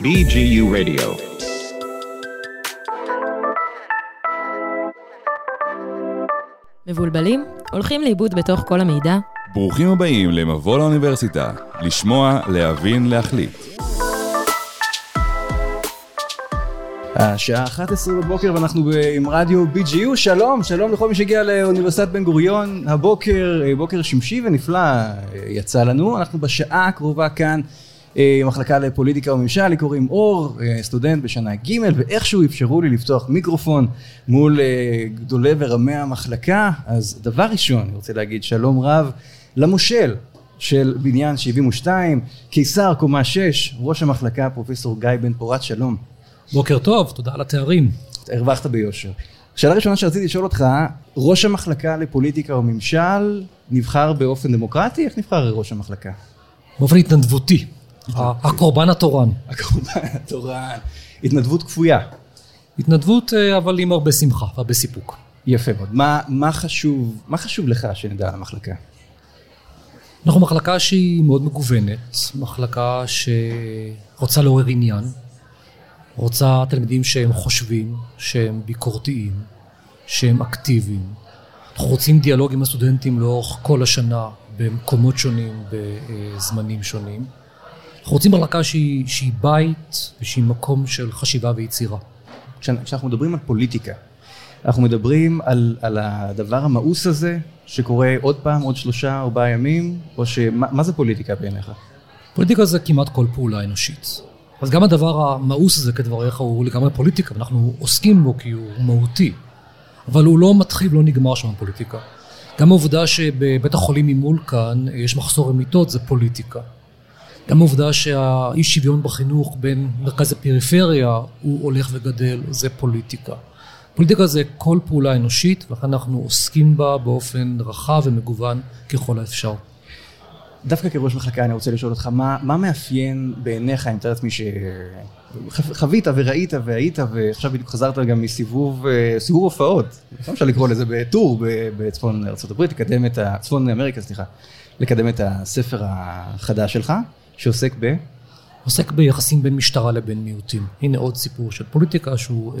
BGU Radio. מבולבלים? הולכים לאיבוד בתוך כל המידע? ברוכים הבאים למבוא לאוניברסיטה. לשמוע, להבין, להחליט. השעה 11 בבוקר ואנחנו עם רדיו BGU. שלום, שלום לכל מי שהגיע לאוניברסיטת בן גוריון. הבוקר, בוקר שמשי ונפלא יצא לנו. אנחנו בשעה הקרובה כאן מחלקה לפוליטיקה וממשל, לי קוראים אור, סטודנט בשנה ג' ואיכשהו אפשרו לי לפתוח מיקרופון מול גדולי ורמי המחלקה. אז דבר ראשון, אני רוצה להגיד שלום רב למושל של בניין 72, קיסר קומה 6, ראש המחלקה פרופסור גאי בן פורת, שלום. בוקר טוב, תודה על התארים. הרווחת ביושר. שאלה ראשונה שרציתי לשאול אותך, ראש המחלקה לפוליטיקה וממשל נבחר באופן דמוקרטי? איך נבחר ראש המחלקה? באופן התנדבותי. הקורבן התורן. הקורבן התורן. התנדבות כפויה. התנדבות, אבל עם הרבה שמחה והרבה סיפוק. יפה מאוד. מה חשוב לך שנדע על המחלקה? אנחנו מחלקה שהיא מאוד מגוונת, מחלקה שרוצה לעורר עניין, רוצה תלמידים שהם חושבים, שהם ביקורתיים, שהם אקטיביים. אנחנו רוצים דיאלוג עם הסטודנטים לאורך כל השנה, במקומות שונים, בזמנים שונים. אנחנו רוצים מחלקה שהיא בית ושהיא מקום של חשיבה ויצירה. כשאנחנו מדברים על פוליטיקה, אנחנו מדברים על הדבר המאוס הזה, שקורה עוד פעם, עוד 3-4 ימים, או מה זה פוליטיקה בעיניך? פוליטיקה זה כמעט כל פעולה אנושית. אז גם הדבר המאוס הזה כדבריך הוא לגמרי פוליטיקה, ואנחנו עוסקים בו כי הוא מהותי, אבל הוא לא מתחיל, לא נגמר שם פוליטיקה. גם העובדה שבבית החולים ממול כאן יש מחסור מיטות, זה פוליטיקה. גם העובדה שהאי שוויון בחינוך בין מרכז הפריפריה הוא הולך וגדל, זה פוליטיקה. פוליטיקה זה כל פעולה אנושית, ולכן אנחנו עוסקים בה באופן רחב ומגוון ככל האפשר. דווקא כראש מחלקה אני רוצה לשאול אותך, מה מאפיין בעיניך, אם תראה את מי שחווית וראית והיית, ועכשיו בדיוק חזרת גם מסיבוב הופעות, לא משל לקרוא לזה בטור בצפון ארצות הברית, צפון אמריקה, סליחה, לקדם את הספר החדש שלך, שעוסק ב... עוסק ביחסים בין משטרה לבין מיעוטים. הנה עוד סיפור של פוליטיקה, שהוא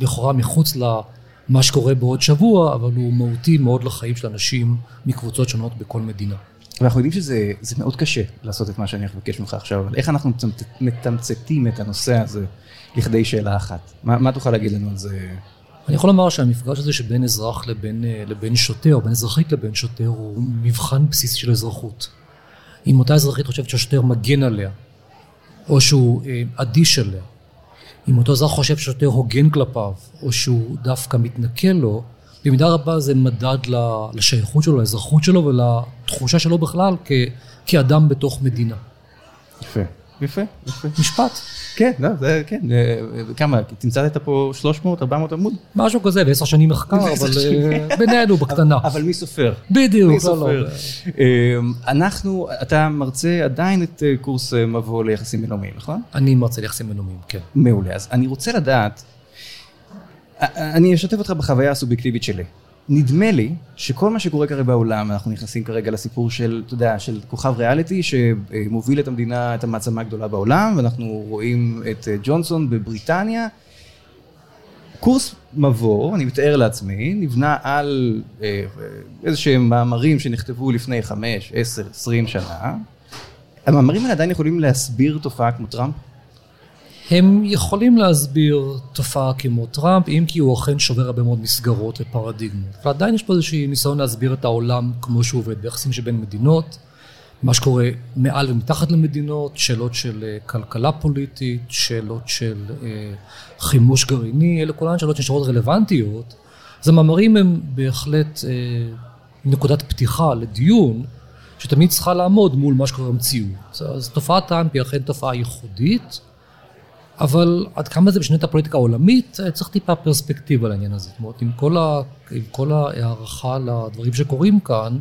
לכאורה מחוץ למה שקורה בעוד שבוע, אבל הוא מהותי מאוד לחיים של אנשים מקבוצות שונות בכל מדינה. ואנחנו יודעים שזה מאוד קשה לעשות את מה שאני אבקש ממך עכשיו, אבל איך אנחנו מתמצתים את הנושא הזה לכדי שאלה אחת? מה תוכל להגיד לנו על זה? אני יכול לומר שהמפגש הזה שבין אזרח לבין שוטר, בין אזרחית לבין שוטר, הוא מבחן בסיסי של אזרחות. אם אותה אזרחית חושבת שהשוטר מגן עליה, או שהוא אדיש עליה, אם אותו אזרח חושב שהשוטר הוגן כלפיו, או שהוא דווקא מתנכל לו, במידה רבה זה מדד לשייכות שלו, לאזרחות שלו ולתחושה שלו בכלל כאדם בתוך מדינה. יפה, יפה, יפה. משפט. כן, זה כן. כמה, תמצאת פה 300-400 עמוד? משהו כזה, 10 שנים מחקר, אבל בינינו בקטנה. אבל מי סופר? בדיוק. מי סופר. אתה מרצה עדיין את קורס מבוא ליחסים בינלאומיים, נכון? אני מרצה ליחסים בינלאומיים, כן. מעולה, אז אני רוצה לדעת, אני אשתף אותך בחוויה הסובייקטיבית שלי. נדמה לי שכל מה שקורה כרגע בעולם, אנחנו נכנסים כרגע לסיפור של, אתה יודע, של כוכב ריאליטי שמוביל את המדינה, את המעצמה הגדולה בעולם, ואנחנו רואים את ג'ונסון בבריטניה. קורס מבוא, אני מתאר לעצמי, נבנה על איזשהם מאמרים שנכתבו לפני 5, 10, 20 שנה. המאמרים האלה עדיין יכולים להסביר תופעה כמו טראמפ? הם יכולים להסביר תופעה כמו טראמפ, אם כי הוא אכן שובר הרבה מאוד מסגרות ופרדיגמות. אבל עדיין יש פה איזושהי ניסיון להסביר את העולם כמו שהוא עובד, ביחסים שבין מדינות, מה שקורה מעל ומתחת למדינות, שאלות של כלכלה פוליטית, שאלות של חימוש גרעיני, אלה כולן שאלות שנשארות רלוונטיות. אז המאמרים הם בהחלט נקודת פתיחה לדיון, שתמיד צריכה לעמוד מול מה שקורה במציאות. אז תופעת טראמפ היא אכן תופעה ייחודית, אבל עד כמה זה בשנת הפוליטיקה העולמית, צריך טיפה פרספקטיבה לעניין הזה. זאת אומרת, עם כל הערכה לדברים שקורים כאן,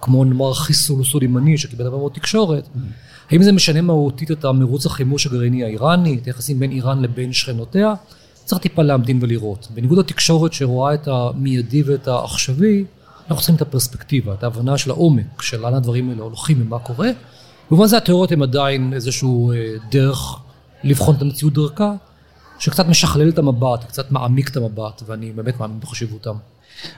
כמו נאמר חיסול סולימני שקיבל הרבה מאוד תקשורת, האם זה משנה מהותית את המרוץ החימוש הגרעיני האיראני, את היחסים בין איראן לבין שכנותיה, צריך טיפה להמתין ולראות. בניגוד לתקשורת שרואה את המיידי ואת העכשווי, אנחנו צריכים את הפרספקטיבה, את ההבנה של העומק, של לאן הדברים האלה הולכים ומה קורה, במובן זה התיאוריות הן עדיין איזשהו דרך לבחון את המציאות דרכה, שקצת משכלל את המבט, קצת מעמיק את המבט, ואני באמת מאמין בחשיבותם.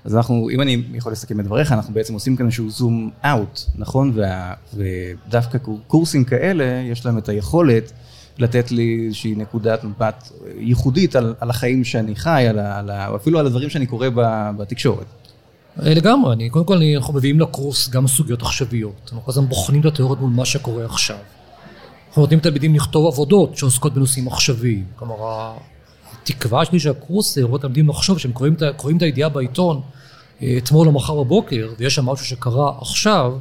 אז אנחנו, אם אני יכול לסכם את דבריך, אנחנו בעצם עושים כאן איזשהו זום אאוט, נכון? ודווקא קורסים כאלה, יש להם את היכולת לתת לי איזושהי נקודת מבט ייחודית על החיים שאני חי, אפילו על הדברים שאני קורא בתקשורת. לגמרי, קודם כל אנחנו מביאים לקורס גם סוגיות עכשוויות. אנחנו כזאת בוחנים את התיאוריות מול מה שקורה עכשיו. אנחנו נותנים לתלמידים לכתוב עבודות שעוסקות בנושאים עכשוויים. כלומר, התקווה שלי שהקורס יראה תלמידים לחשוב שהם קוראים את הידיעה בעיתון אתמול או מחר בבוקר, ויש שם משהו שקרה עכשיו,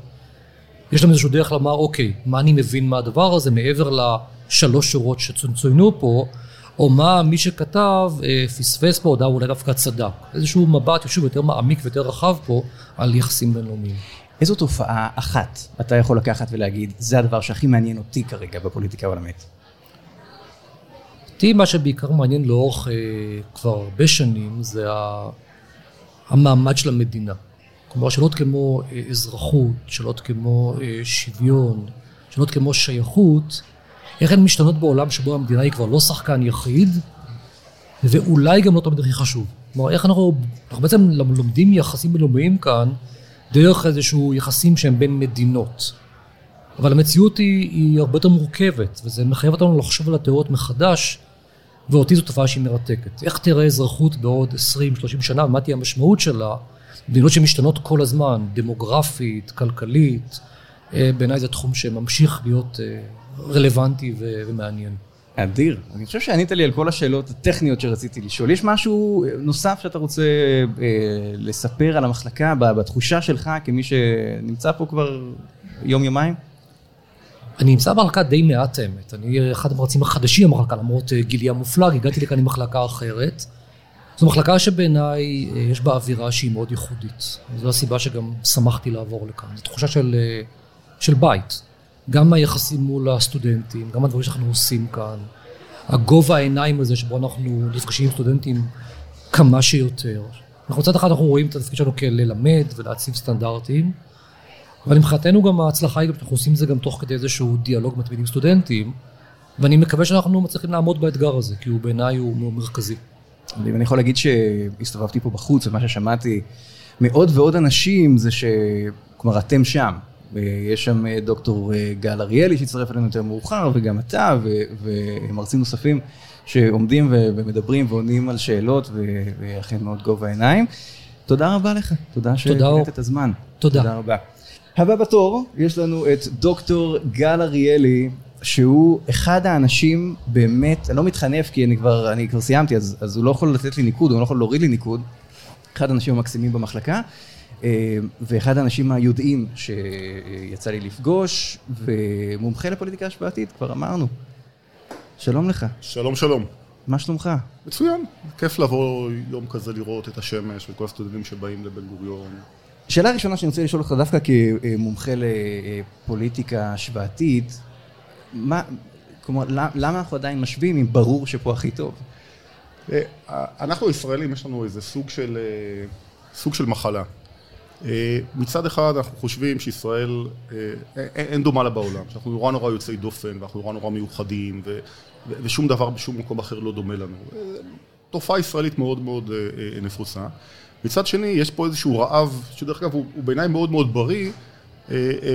יש להם איזשהו דרך לומר, אוקיי, מה אני מבין מהדבר הזה מעבר לשלוש שורות שצוינו פה, או מה מי שכתב פספס פה, או אולי דווקא צדק. איזשהו מבט ישוב יותר מעמיק ויותר רחב פה על יחסים בינלאומיים. איזו תופעה אחת אתה יכול לקחת ולהגיד, זה הדבר שהכי מעניין אותי כרגע בפוליטיקה העולמית? אותי מה שבעיקר מעניין לאורך כבר הרבה שנים, זה המעמד של המדינה. כלומר, שאלות כמו אזרחות, שאלות כמו שוויון, שאלות כמו שייכות, איך הן משתנות בעולם שבו המדינה היא כבר לא שחקן יחיד, ואולי גם לא תמיד הכי חשוב. כלומר, איך אנחנו בעצם לומדים יחסים בינלאומיים כאן, דרך איזשהו יחסים שהם בין מדינות. אבל המציאות היא הרבה יותר מורכבת, וזה מחייב אותנו לחשוב על התיאוריות מחדש, ואותי זו תופעה שהיא מרתקת. איך תראה אזרחות בעוד 20-30 שנה, מה תהיה המשמעות שלה? מדינות שמשתנות כל הזמן, דמוגרפית, כלכלית, בעיניי זה תחום שממשיך להיות רלוונטי ומעניין. אדיר. אני חושב שענית לי על כל השאלות הטכניות שרציתי לשאול. יש משהו נוסף שאתה רוצה לספר על המחלקה בתחושה שלך כמי שנמצא פה כבר יום-יומיים? אני נמצא במחלקה די מעט האמת. אני אחד המרצים החדשים במחלקה, למרות גילי המופלג, הגעתי לכאן עם מחלקה אחרת. זו מחלקה שבעיניי יש בה אווירה שהיא מאוד ייחודית. זו הסיבה שגם שמחתי לעבור לכאן. זו תחושה של בית. גם היחסים מול הסטודנטים, גם הדברים שאנחנו עושים כאן, הגובה העיניים הזה שבו אנחנו נפגשים עם סטודנטים כמה שיותר. אנחנו מצד אחד אנחנו רואים את התפקיד שלנו כללמד ולהציב סטנדרטים, אבל מבחינתנו גם ההצלחה היא, אנחנו עושים את זה גם תוך כדי איזשהו דיאלוג מתמיד עם סטודנטים, ואני מקווה שאנחנו מצליחים לעמוד באתגר הזה, כי הוא בעיניי הוא מרכזי. אני יכול להגיד שהסתובבתי פה בחוץ, ומה ששמעתי מאוד ועוד אנשים זה שכמר אתם שם, יש שם דוקטור גיא אריאלי שהצטרף אלינו יותר מאוחר, וגם אתה ומרצים נוספים שעומדים ומדברים ועונים על שאלות, ואכן מאוד גובה העיניים. תודה רבה לך, תודה שנתת את הזמן. תודה רבה. הבא בתור, יש לנו את דוקטור גיא אריאלי, שהוא אחד האנשים באמת, אני לא מתחנף כי אני כבר סיימתי, אז הוא לא יכול לתת לי ניקוד, הוא לא יכול להוריד לי ניקוד, אחד האנשים המקסימים במחלקה, ואחד האנשים היודעים שיצא לי לפגוש, ומומחה לפוליטיקה השפעתית, כבר אמרנו. שלום לך. שלום, שלום. מה שלומך? מצוין. כיף לבוא יום כזה לראות את השמש וכל הסטודנטים שבאים לבן גוריון. שאלה ראשונה שאני רוצה לשאול אותך דווקא כמומחה לפוליטיקה השפעתית, למה אנחנו עדיין משווים אם ברור שפה הכי טוב? אנחנו ישראלים, יש לנו איזה סוג של מחלה. מצד אחד אנחנו חושבים שישראל אין דומה לה בעולם, שאנחנו נורא יוצאי דופן ואנחנו נורא מיוחדים ושום דבר בשום מקום אחר לא דומה לנו. תופעה ישראלית מאוד מאוד נפוצה. מצד שני יש פה איזשהו רעב שדרך אגב הוא בעיניי מאוד מאוד בריא,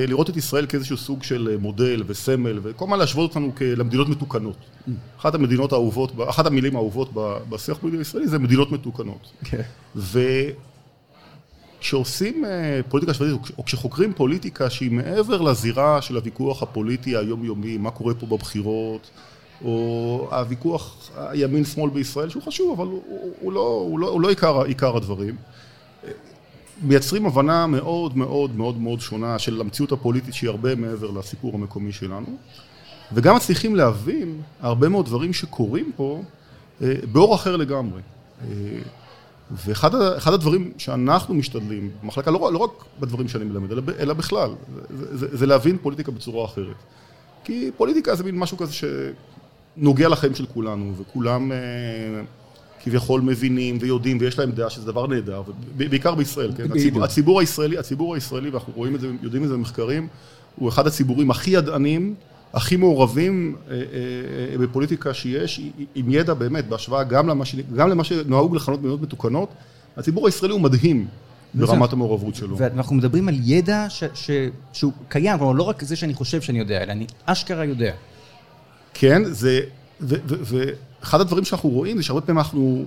לראות את ישראל כאיזשהו סוג של מודל וסמל וכל מה להשוות אותנו למדינות מתוקנות. אחת המילים האהובות בשיח פוליטי ישראלי זה מדינות מתוקנות. כשעושים פוליטיקה השפעתית, או כשחוקרים פוליטיקה שהיא מעבר לזירה של הוויכוח הפוליטי היומיומי, מה קורה פה בבחירות, או הוויכוח הימין-שמאל בישראל, שהוא חשוב, אבל הוא לא עיקר הדברים. מייצרים הבנה מאוד מאוד מאוד מאוד שונה של המציאות הפוליטית שהיא הרבה מעבר לסיפור המקומי שלנו, וגם מצליחים להבין הרבה מאוד דברים שקורים פה באור אחר לגמרי. ואחד הדברים שאנחנו משתדלים במחלקה, לא רק בדברים שאני מלמד, אלא בכלל, זה להבין פוליטיקה בצורה אחרת. כי פוליטיקה זה מין משהו כזה שנוגע לחיים של כולנו, וכולם כביכול מבינים ויודעים, ויש להם דעה שזה דבר נהדר, בעיקר בישראל, כן? הציבור הישראלי, ואנחנו רואים את זה, יודעים את זה במחקרים, הוא אחד הציבורים הכי ידענים, הכי מעורבים בפוליטיקה שיש, עם ידע באמת, בהשוואה גם למה שנוהג לכנות מדינות מתוקנות. הציבור הישראלי הוא מדהים ברמת המעורבות שלו. ואנחנו מדברים על ידע שהוא קיים, כלומר, לא רק זה שאני חושב שאני יודע, אלא אני אשכרה יודע. כן, זה... ואחד הדברים שאנחנו רואים זה שהרבה פעמים אנחנו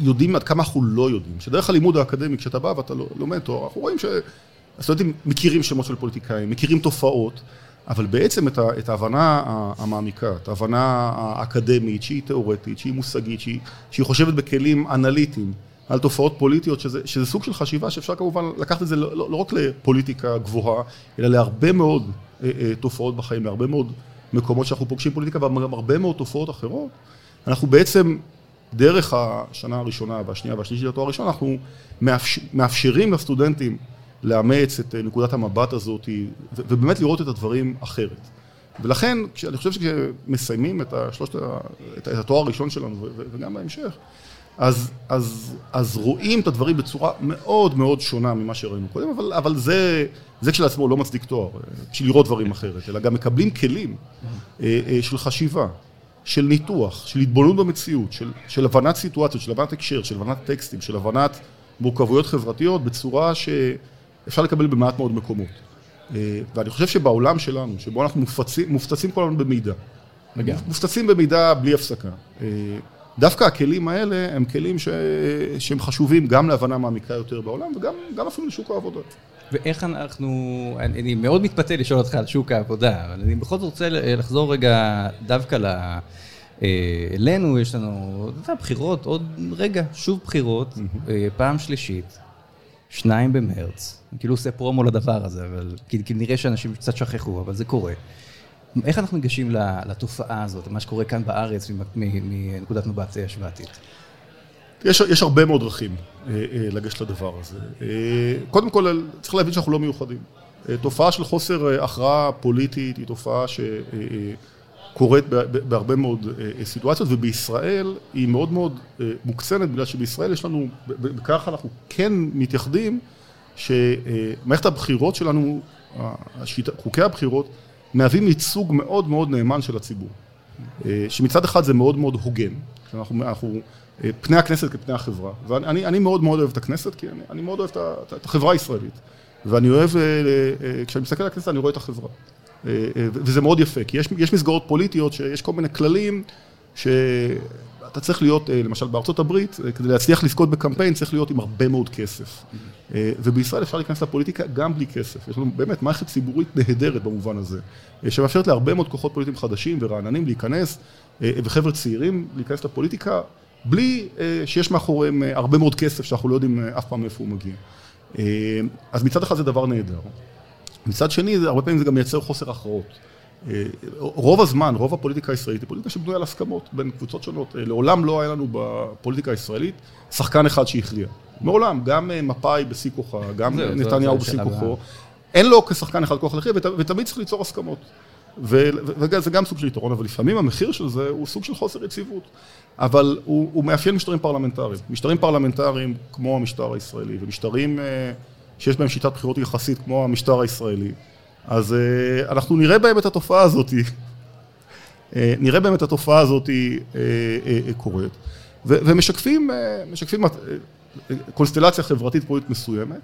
יודעים עד כמה אנחנו לא יודעים. שדרך הלימוד האקדמי, כשאתה בא ואתה לומד תואר, אנחנו רואים שהסטודנטים מכירים שמות של פוליטיקאים, מכירים תופעות, אבל בעצם את ההבנה המעמיקה, את ההבנה האקדמית, שהיא תיאורטית, שהיא מושגית, שהיא חושבת בכלים אנליטיים, על תופעות פוליטיות, שזה סוג של חשיבה שאפשר כמובן לקחת את זה לא רק לפוליטיקה גבוהה, אלא להרבה מאוד תופעות בחיים, להרבה מאוד מקומות שאנחנו פוגשים פוליטיקה, וגם הרבה מאוד תופעות אחרות. אנחנו בעצם, דרך השנה הראשונה והשנייה והשלישית של התואר הראשון, אנחנו מאפשרים לסטודנטים לאמץ את נקודת המבט הזאת, ובאמת לראות את הדברים אחרת. ולכן, אני חושב שכשמסיימים את התואר הראשון שלנו, וגם בהמשך, אז רואים את הדברים בצורה מאוד מאוד שונה ממה שראינו קודם, אבל זה כשלעצמו לא מצדיק תואר, בשביל לראות דברים אחרת, אלא גם מקבלים כלים של חשיבה, של ניתוח, של התבוננות במציאות, של הבנת סיטואציות, של הבנת הקשר, של הבנת טקסטים, של הבנת מורכבויות חברתיות, בצורה שאפשר לקבל במעט מאוד מקומות. ואני חושב שבעולם שלנו, שבו אנחנו מופצצים כל הזמן במידע, מופצצים במידע בלי הפסקה, דווקא הכלים האלה הם כלים שהם חשובים גם להבנה מעמיקה יותר בעולם, וגם אפילו לשוק העבודה. ואיך אני מאוד מתפתה לשאול אותך על שוק העבודה, אבל אני בכל זאת רוצה לחזור רגע דווקא אלינו, יש לנו בחירות, עוד רגע, שוב בחירות, פעם שלישית, 2 במרץ. אני כאילו עושה פרומו לדבר הזה, אבל נראה שאנשים קצת שכחו, אבל זה קורה. איך אנחנו ניגשים לתופעה הזאת, מה שקורה כאן בארץ מנקודת מבט השוואתית? יש הרבה מאוד דרכים לגשת לדבר הזה. קודם כל, צריך להבין שאנחנו לא מיוחדים. תופעה של חוסר הכרעה פוליטית היא תופעה שקורית בהרבה מאוד סיטואציות, ובישראל היא מאוד מאוד מוקצנת, בגלל שבישראל יש לנו, בכך אנחנו כן מתייחדים, שמערכת הבחירות שלנו, חוקי הבחירות, מהווים ייצוג מאוד מאוד נאמן של הציבור, שמצד אחד זה מאוד מאוד הוגן, אנחנו פני הכנסת כפני החברה, ואני מאוד מאוד אוהב את הכנסת, כי אני מאוד אוהב את החברה הישראלית, ואני אוהב, כשאני מסתכל על הכנסת אני רואה את החברה, וזה מאוד יפה, כי יש מסגרות פוליטיות שיש כל מיני כללים, שאתה צריך להיות, למשל בארצות הברית, כדי להצליח לזכות בקמפיין, צריך להיות עם הרבה מאוד כסף. ובישראל אפשר להיכנס לפוליטיקה גם בלי כסף. יש לנו באמת מערכת ציבורית נהדרת במובן הזה, שמאפשרת להרבה מאוד כוחות פוליטיים חדשים ורעננים להיכנס, וחבר'ה צעירים להיכנס לפוליטיקה, בלי שיש מאחוריהם הרבה מאוד כסף שאנחנו לא יודעים אף פעם איפה הוא מגיע. אז מצד אחד זה דבר נהדר. מצד שני, הרבה פעמים זה גם מייצר חוסר הכרעות. רוב הזמן, רוב הפוליטיקה הישראלית היא פוליטיקה שבנויה על הסכמות בין קבוצות שונות. לעולם לא היה לנו בפוליטיקה הישראלית שחקן אחד שהכריע. מעולם, גם מפאי בשיא כוחה, גם נתניהו בשיא כוחו. אין לו כשחקן אחד כוח להכריע, ותמיד צריך ליצור הסכמות. וזה גם סוג של יתרון, אבל לפעמים המחיר של זה הוא סוג של חוסר יציבות. אבל הוא מאפיין משטרים פרלמנטריים. משטרים פרלמנטריים כמו המשטר הישראלי, ומשטרים שיש בהם שיטת בחירות יחסית כמו המשטר הישראלי. אז אנחנו נראה בהם את התופעה הזאת, נראה בהם את התופעה הזאת קורית, ומשקפים קונסטלציה חברתית פוליטית מסוימת.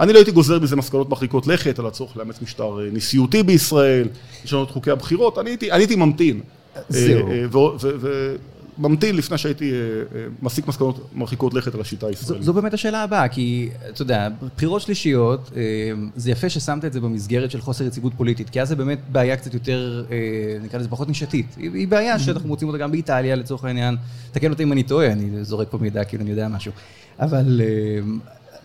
אני לא הייתי גוזר בזה מסקנות מרחיקות לכת, על הצורך לאמץ משטר נשיאותי בישראל, לשנות חוקי הבחירות, אני הייתי ממתין. זהו. ממתין לפני שהייתי מסיק מסקנות מרחיקות לכת על השיטה הישראלית. זו באמת השאלה הבאה, כי אתה יודע, בחירות שלישיות, זה יפה ששמת את זה במסגרת של חוסר יציבות פוליטית, כי אז זה באמת בעיה קצת יותר, נקרא לזה פחות נישתית. היא בעיה שאנחנו מוצאים אותה גם באיטליה, לצורך העניין, תקן אותי אם אני טועה, אני זורק פה מידע, כאילו אני יודע משהו. אבל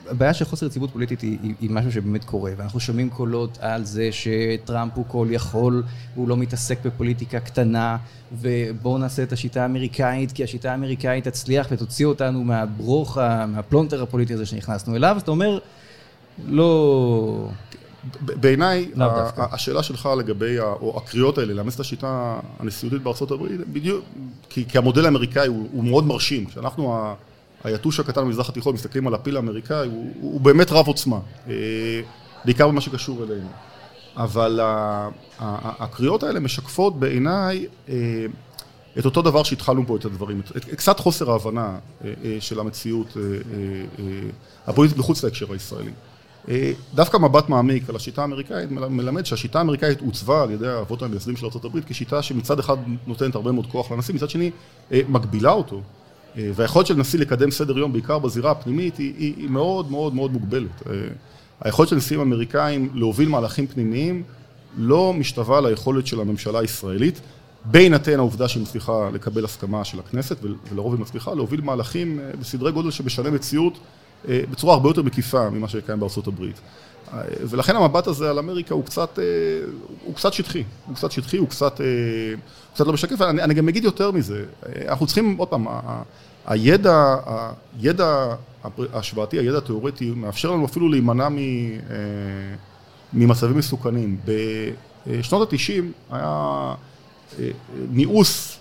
הבעיה של חוסר יציבות פוליטית היא משהו שבאמת קורה, ואנחנו שומעים קולות על זה שטראמפ הוא כל יכול, הוא לא מתעסק בפוליטיקה קטנה, ובואו נעשה את השיטה האמריקאית, כי השיטה האמריקאית תצליח ותוציא אותנו מהברוך, מהפלונטר הפוליטי הזה שנכנסנו אליו, זאת אומרת, לא... בעיניי, השאלה שלך לגבי, או הקריאות האלה, לאמץ את השיטה הנשיאותית בארצות הברית, בדיוק, כי המודל האמריקאי הוא מאוד מרשים, כשאנחנו היתוש הקטן במזרח התיכון, מסתכלים על הפיל האמריקאי, הוא באמת רב עוצמה, בעיקר במה שקשור אלינו. אבל הקריאות האלה משקפות בעיניי את אותו דבר שהתחלנו פה את הדברים, קצת חוסר ההבנה של המציאות הפוליטית בחוץ להקשר הישראלי. דווקא מבט מעמיק על השיטה האמריקאית מלמד שהשיטה האמריקאית עוצבה על ידי האבות המייסדים של ארצות הברית כשיטה שמצד אחד נותנת הרבה מאוד כוח לנשיא, מצד שני מגבילה אותו, והיכולת של נשיא לקדם סדר יום בעיקר בזירה הפנימית היא מאוד מאוד מאוד מוגבלת. היכולת של נשיאים אמריקאים להוביל מהלכים פנימיים לא משתווה ליכולת של הממשלה הישראלית, בהינתן העובדה שהיא מצליחה לקבל הסכמה של הכנסת, ולרוב היא מצליחה להוביל מהלכים בסדרי גודל שמשנה מציאות בצורה הרבה יותר מקיפה ממה שקיים בארצות הברית. ולכן המבט הזה על אמריקה הוא קצת שטחי, הוא קצת לא משקף. אני גם אגיד יותר מזה, אנחנו צריכים עוד פעם, הידע ההשוואתי, הידע התיאורטי, מאפשר לנו אפילו להימנע ממצבים מסוכנים. בשנות ה-90 היה ניעוס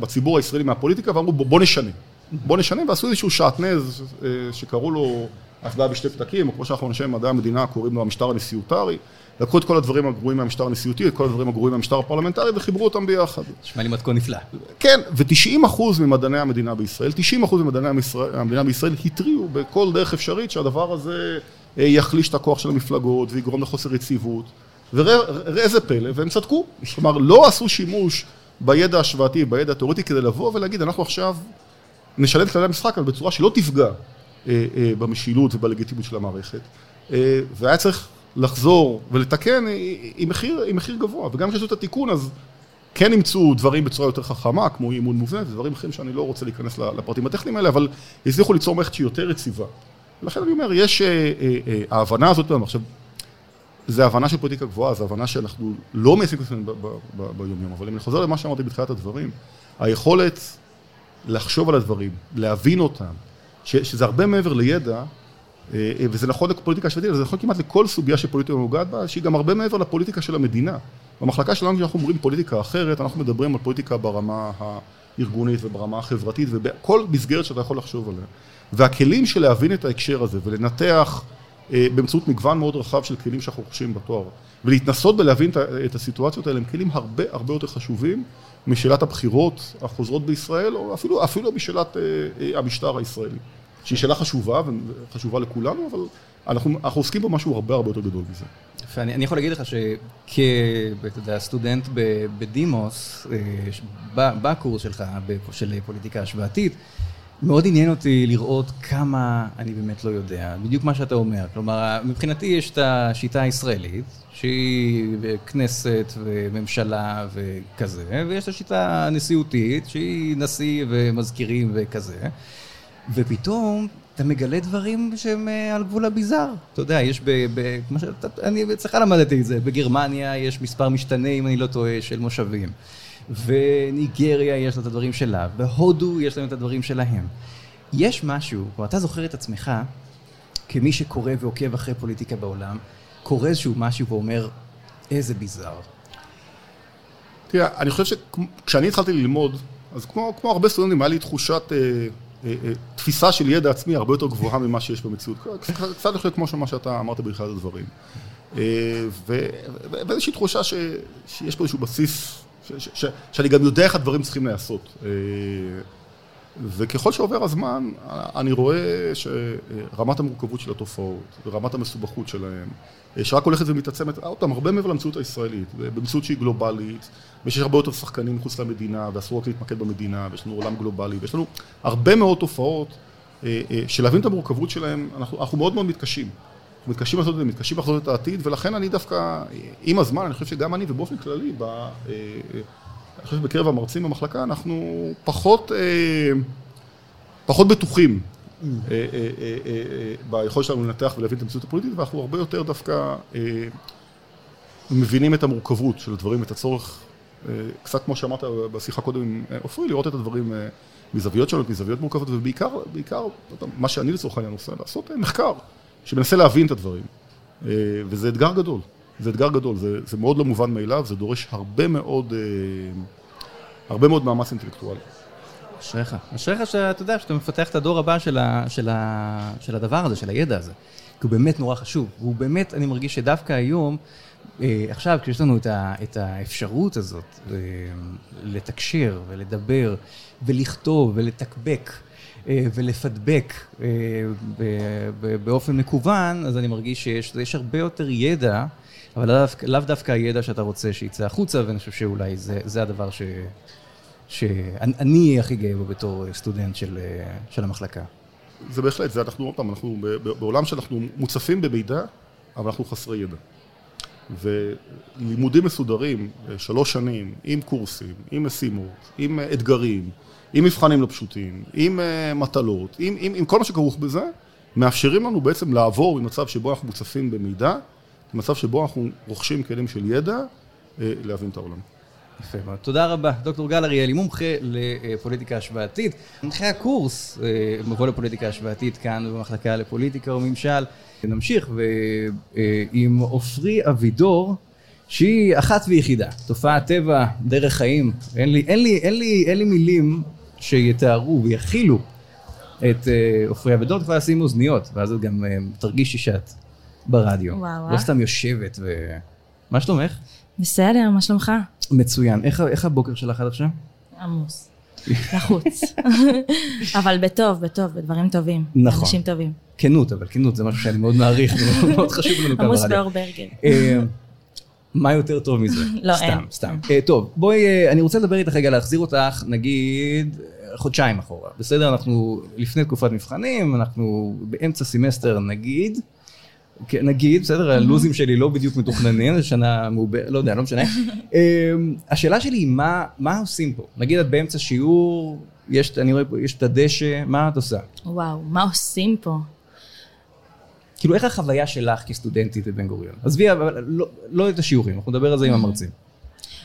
בציבור הישראלי מהפוליטיקה, ואמרו בוא נשנה, ועשו איזשהו שעטנז שקראו לו הצבעה בשתי פתקים, או כמו שאנחנו אנשי מדעי המדינה קוראים לו המשטר הנשיאוטרי, לקחו את כל הדברים הגרועים מהמשטר הנשיאותי, את כל הדברים הגרועים מהמשטר הפרלמנטרי, וחיברו אותם ביחד. נשמע לי מתכון נפלא. כן, ו-90% ממדעני המדינה בישראל, 90% ממדעני המדינה בישראל התריעו בכל דרך אפשרית שהדבר הזה יחליש את הכוח של המפלגות, ויגרום לחוסר יציבות, וראה איזה פלא, והם צדקו. כלומר, לא עשו שימוש בידע השוואתי, בידע התיאורטי, כדי לבוא ולהגיד, אנחנו עכשיו נשלם את כללי המשחק, אבל בצורה שלא תפגע במשילות ובלגיטימיות של המערכת, והיה צריך לחזור ולתקן עם מחיר גבוה, וגם כשעשו את התיקון אז כן ימצאו דברים בצורה יותר חכמה, כמו אימון מובנה, ודברים אחרים שאני לא רוצה להיכנס לפרטים הטכניים האלה, אבל הצליחו ליצור מערכת שהיא יותר רציבה. ולכן אני אומר, יש ההבנה הזאת, עכשיו, זה ההבנה של פוליטיקה גבוהה, זה ההבנה שאנחנו לא מייסים את זה ביום-יום, אבל אם אני חוזר למה שאמרתי בתחילת הדברים, היכולת לחשוב על הדברים, להבין אותם, שזה הרבה מעבר לידע, וזה נכון לפוליטיקה השוואתית, זה נכון כמעט לכל סוגיה שפוליטיקה נוגעת בה, שהיא גם הרבה מעבר לפוליטיקה של המדינה. במחלקה שלנו, כשאנחנו אומרים פוליטיקה אחרת, אנחנו מדברים על פוליטיקה ברמה הארגונית וברמה החברתית, ובכל מסגרת שאתה יכול לחשוב עליה. והכלים של להבין את ההקשר הזה ולנתח באמצעות מגוון מאוד רחב של כלים שאנחנו חושבים בתואר, ולהתנסות בלהבין את הסיטואציות האלה, הם כלים הרבה הרבה יותר חשובים משאלת הבחירות החוזרות בישראל, או אפילו משאלת המשטר הישראלי. שהיא שאלה חשובה, וחשובה לכולנו, אבל אנחנו עוסקים במשהו הרבה הרבה יותר גדול מזה. אני יכול להגיד לך שכסטודנט בדימוס, בקורס שלך, של פוליטיקה השוואתית, מאוד עניין אותי לראות כמה אני באמת לא יודע, בדיוק מה שאתה אומר. כלומר, מבחינתי יש את השיטה הישראלית, שהיא כנסת וממשלה וכזה, ויש את השיטה הנשיאותית, שהיא נשיא ומזכירים וכזה. ופתאום אתה מגלה דברים שהם על גבול הביזר. אתה יודע, יש אני צריך למדתי את זה. בגרמניה יש מספר משתנה, אם אני לא טועה, של מושבים. וניגריה יש לה את הדברים שלה, והודו יש להם את הדברים שלהם. יש משהו, כלומר, אתה זוכר את עצמך, כמי שקורא ועוקב אחרי פוליטיקה בעולם, קורא איזשהו משהו ואומר, איזה ביזר. תראה, אני חושב שכשאני התחלתי ללמוד, אז כמו הרבה סטודנטים, היה לי תחושת תפיסה של ידע עצמי הרבה יותר גבוהה ממה שיש במציאות. קצת אני חושב כמו שמה שאתה אמרת בלחד הדברים. ואיזושהי תחושה שיש פה איזשהו בסיס שאני גם יודע איך הדברים צריכים לעשות. וככל שעובר הזמן, אני רואה שרמת המורכבות של התופעות, רמת המסובכות שלהם, שרק הולכת ומתעצמת, אותם הרבה מעבר למציאות הישראלית, במציאות שהיא גלובלית, ויש הרבה יותר שחקנים מחוץ למדינה, ואסור רק להתמקד במדינה, ויש לנו עולם גלובלי, ויש לנו הרבה מאוד תופעות שלהבין את המורכבות שלהם, אנחנו מאוד מאוד מתקשים. מתקשים לעשות את זה, מתקשים לחזות את העתיד, ולכן אני דווקא, עם הזמן, אני חושב שגם אני ובאופן כללי, אני חושב שבקרב המרצים במחלקה, אנחנו פחות בטוחים ביכולת שלנו לנתח ולהבין את המציאות הפוליטית, ואנחנו הרבה יותר דווקא מבינים את המורכבות של הדברים, את הצורך, קצת כמו שאמרת בשיחה קודם עם אופרי, לראות את הדברים מזוויות שונות, מזוויות מורכבות, ובעיקר, מה שאני לצורך העניין עושה, לעשות מחקר. שמנסה להבין את הדברים, וזה אתגר גדול, זה מאוד לא מובן מאליו, זה דורש הרבה מאוד מאמץ אינטלקטואלי. אשריך שאתה יודע, שאתה מפתח את הדור הבא של הדבר הזה, של הידע הזה. כי הוא באמת נורא חשוב. והוא באמת, אני מרגיש שדווקא היום, עכשיו, כשיש לנו את האפשרות הזאת לתקשר ולדבר ולכתוב ולתקבק ולפדבק באופן מקוון, אז אני מרגיש שיש הרבה יותר ידע, אבל לאו דווקא הידע שאתה רוצה שיצא החוצה, ואני חושב שאולי זה הדבר שאני הכי גאה בו בתור סטודנט של המחלקה. זה בהחלט, זה אנחנו בעולם שאנחנו מוצפים במידע, אבל אנחנו חסרי ידע. ולימודים מסודרים, 3 שנים, עם קורסים, עם משימות, עם אתגרים, עם מבחנים לא פשוטים, עם מטלות, עם כל מה שכרוך בזה, מאפשרים לנו בעצם לעבור ממצב שבו אנחנו מוצפים במידע, למצב שבו אנחנו רוכשים כלים של ידע, להבין את העולם. יפה, תודה רבה. דוקטור גיא אריאלי, מומחה לפוליטיקה השוואתית, מנחה הקורס מבוא לפוליטיקה השוואתית כאן במחלקה לפוליטיקה וממשל. נמשיך עם אופרי אבידור, שהיא אחת ויחידה, תופעת טבע, דרך חיים. אין לי מילים שיתארו ויחילו את אופרי אבידור. כבר עושים אוזניות, ואז את גם תרגישי שאת ברדיו. לא סתם יושבת מה שלומך? בסדר, מה שלומך? מצוין. איך הבוקר שלך עד עכשיו? עמוס. לחוץ. אבל בטוב, בדברים טובים. נכון. אנשים טובים. כנות, אבל כנות זה משהו שאני מאוד מעריך, מאוד חשוב לנו כאן ברדיו. עמוס באור ברגר. מה יותר טוב מזה? לא, אין. סתם. טוב, בואי, אני רוצה לדבר איתך רגע, להחזיר אותך, נגיד, חודשיים אחורה. בסדר, אנחנו לפני תקופת מבחנים, אנחנו באמצע סמסטר, נגיד, בסדר, הלוזים שלי לא בדיוק מתוכננים, זה שנה מעובר, לא יודע, לא משנה. השאלה שלי היא, מה עושים פה? נגיד, את באמצע שיעור, אני רואה פה, יש את הדשא, מה את עושה? וואו, מה עושים פה? כאילו, איך החוויה שלך כסטודנטית בבן גוריון? עזבי, אבל לא את השיעורים, אנחנו נדבר על זה עם המרצים.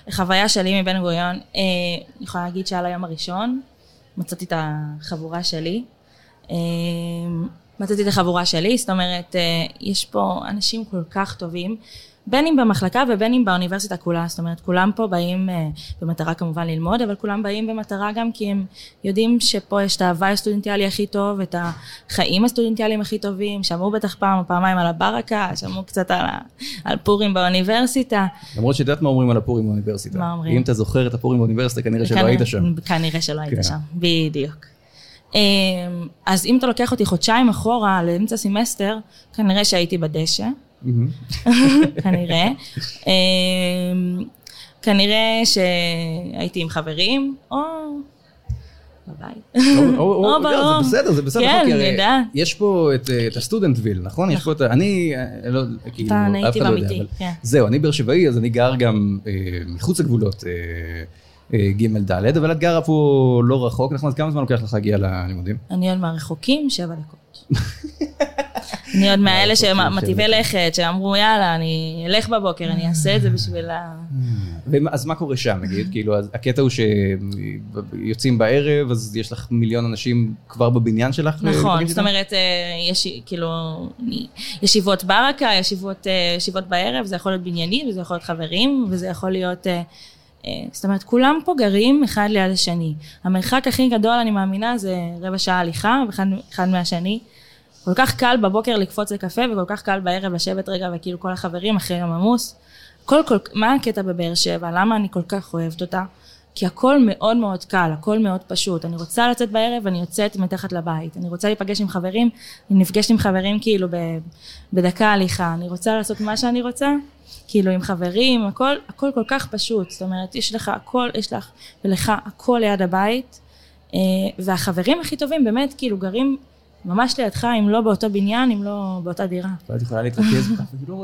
החוויה שלי מבן גוריון, אני יכולה להגיד שעל היום הראשון, מצאתי את החבורה שלי, זאת אומרת, יש פה אנשים כל כך טובים, בין אם במחלקה ובין אם באוניברסיטה כולה, זאת אומרת, כולם פה באים במטרה כמובן ללמוד, אבל כולם באים במטרה גם כי הם יודעים שפה יש את ההווי הסטודנטיאלי הכי טוב, את החיים הסטודנטיאליים הכי טובים, שמעו בטח פעם או פעמיים על הברקה, שמעו קצת על פורים באוניברסיטה. למרות שדעת מה אומרים על הפורים באוניברסיטה. מה אומרים? אם אתה זוכר את הפורים באוניברסיטה, כנראה שלא היית שם. כנראה שלא היית שם, בדיוק. אז אם אתה לוקח אותי חודשיים אחורה לאמצע סמסטר, כנראה שהייתי בדשא, כנראה שהייתי עם חברים, או בבית, או ברום. זה בסדר, יש פה את הסטודנט ויל, נכון? אני לא, כאילו, אף אחד לא יודע. זהו, אני באר שבעי, אז אני גר גם מחוץ לגבולות, ג' ד', אבל את גרה פה לא רחוק, נכון? אז כמה זמן לוקח לך להגיע ללימודים? אני עוד מהרחוקים 7 דקות. אני עוד מהאלה שמטיבי לכת, שאמרו יאללה, אני אלך בבוקר, אני אעשה את זה בשביל ה... אז מה קורה שם, נגיד? כאילו, הקטע הוא שיוצאים בערב, אז יש לך מיליון אנשים כבר בבניין שלך? נכון, זאת אומרת, יש כאילו, ישיבות ברקה, ישיבות בערב, זה יכול להיות בניינים, וזה יכול להיות חברים, וזה יכול להיות... זאת אומרת, כולם פה גרים אחד ליד השני. המרחק הכי גדול, אני מאמינה, זה 15 דקות הליכה, אחד מהשני. כל כך קל בבוקר לקפוץ לקפה, וכל כך קל בערב לשבת רגע, וכאילו כל החברים אחרי יום עמוס. מה הקטע בבאר שבע? למה אני כל כך אוהבת אותה? כי הכל מאוד מאוד קל, הכל מאוד פשוט. אני רוצה לצאת בערב, אני יוצאת מתחת לבית. אני רוצה להיפגש עם חברים, אני נפגשת עם חברים כאילו בדקה הליכה. אני רוצה לעשות מה שאני רוצה. כאילו עם חברים, הכל כל כך פשוט, זאת אומרת, יש לך הכל, יש לך ולך הכל ליד הבית, והחברים הכי טובים באמת כאילו גרים ממש לידך, אם לא באותו בניין, אם לא באותה דירה. ואת יכולה להתרכז בך, כאילו,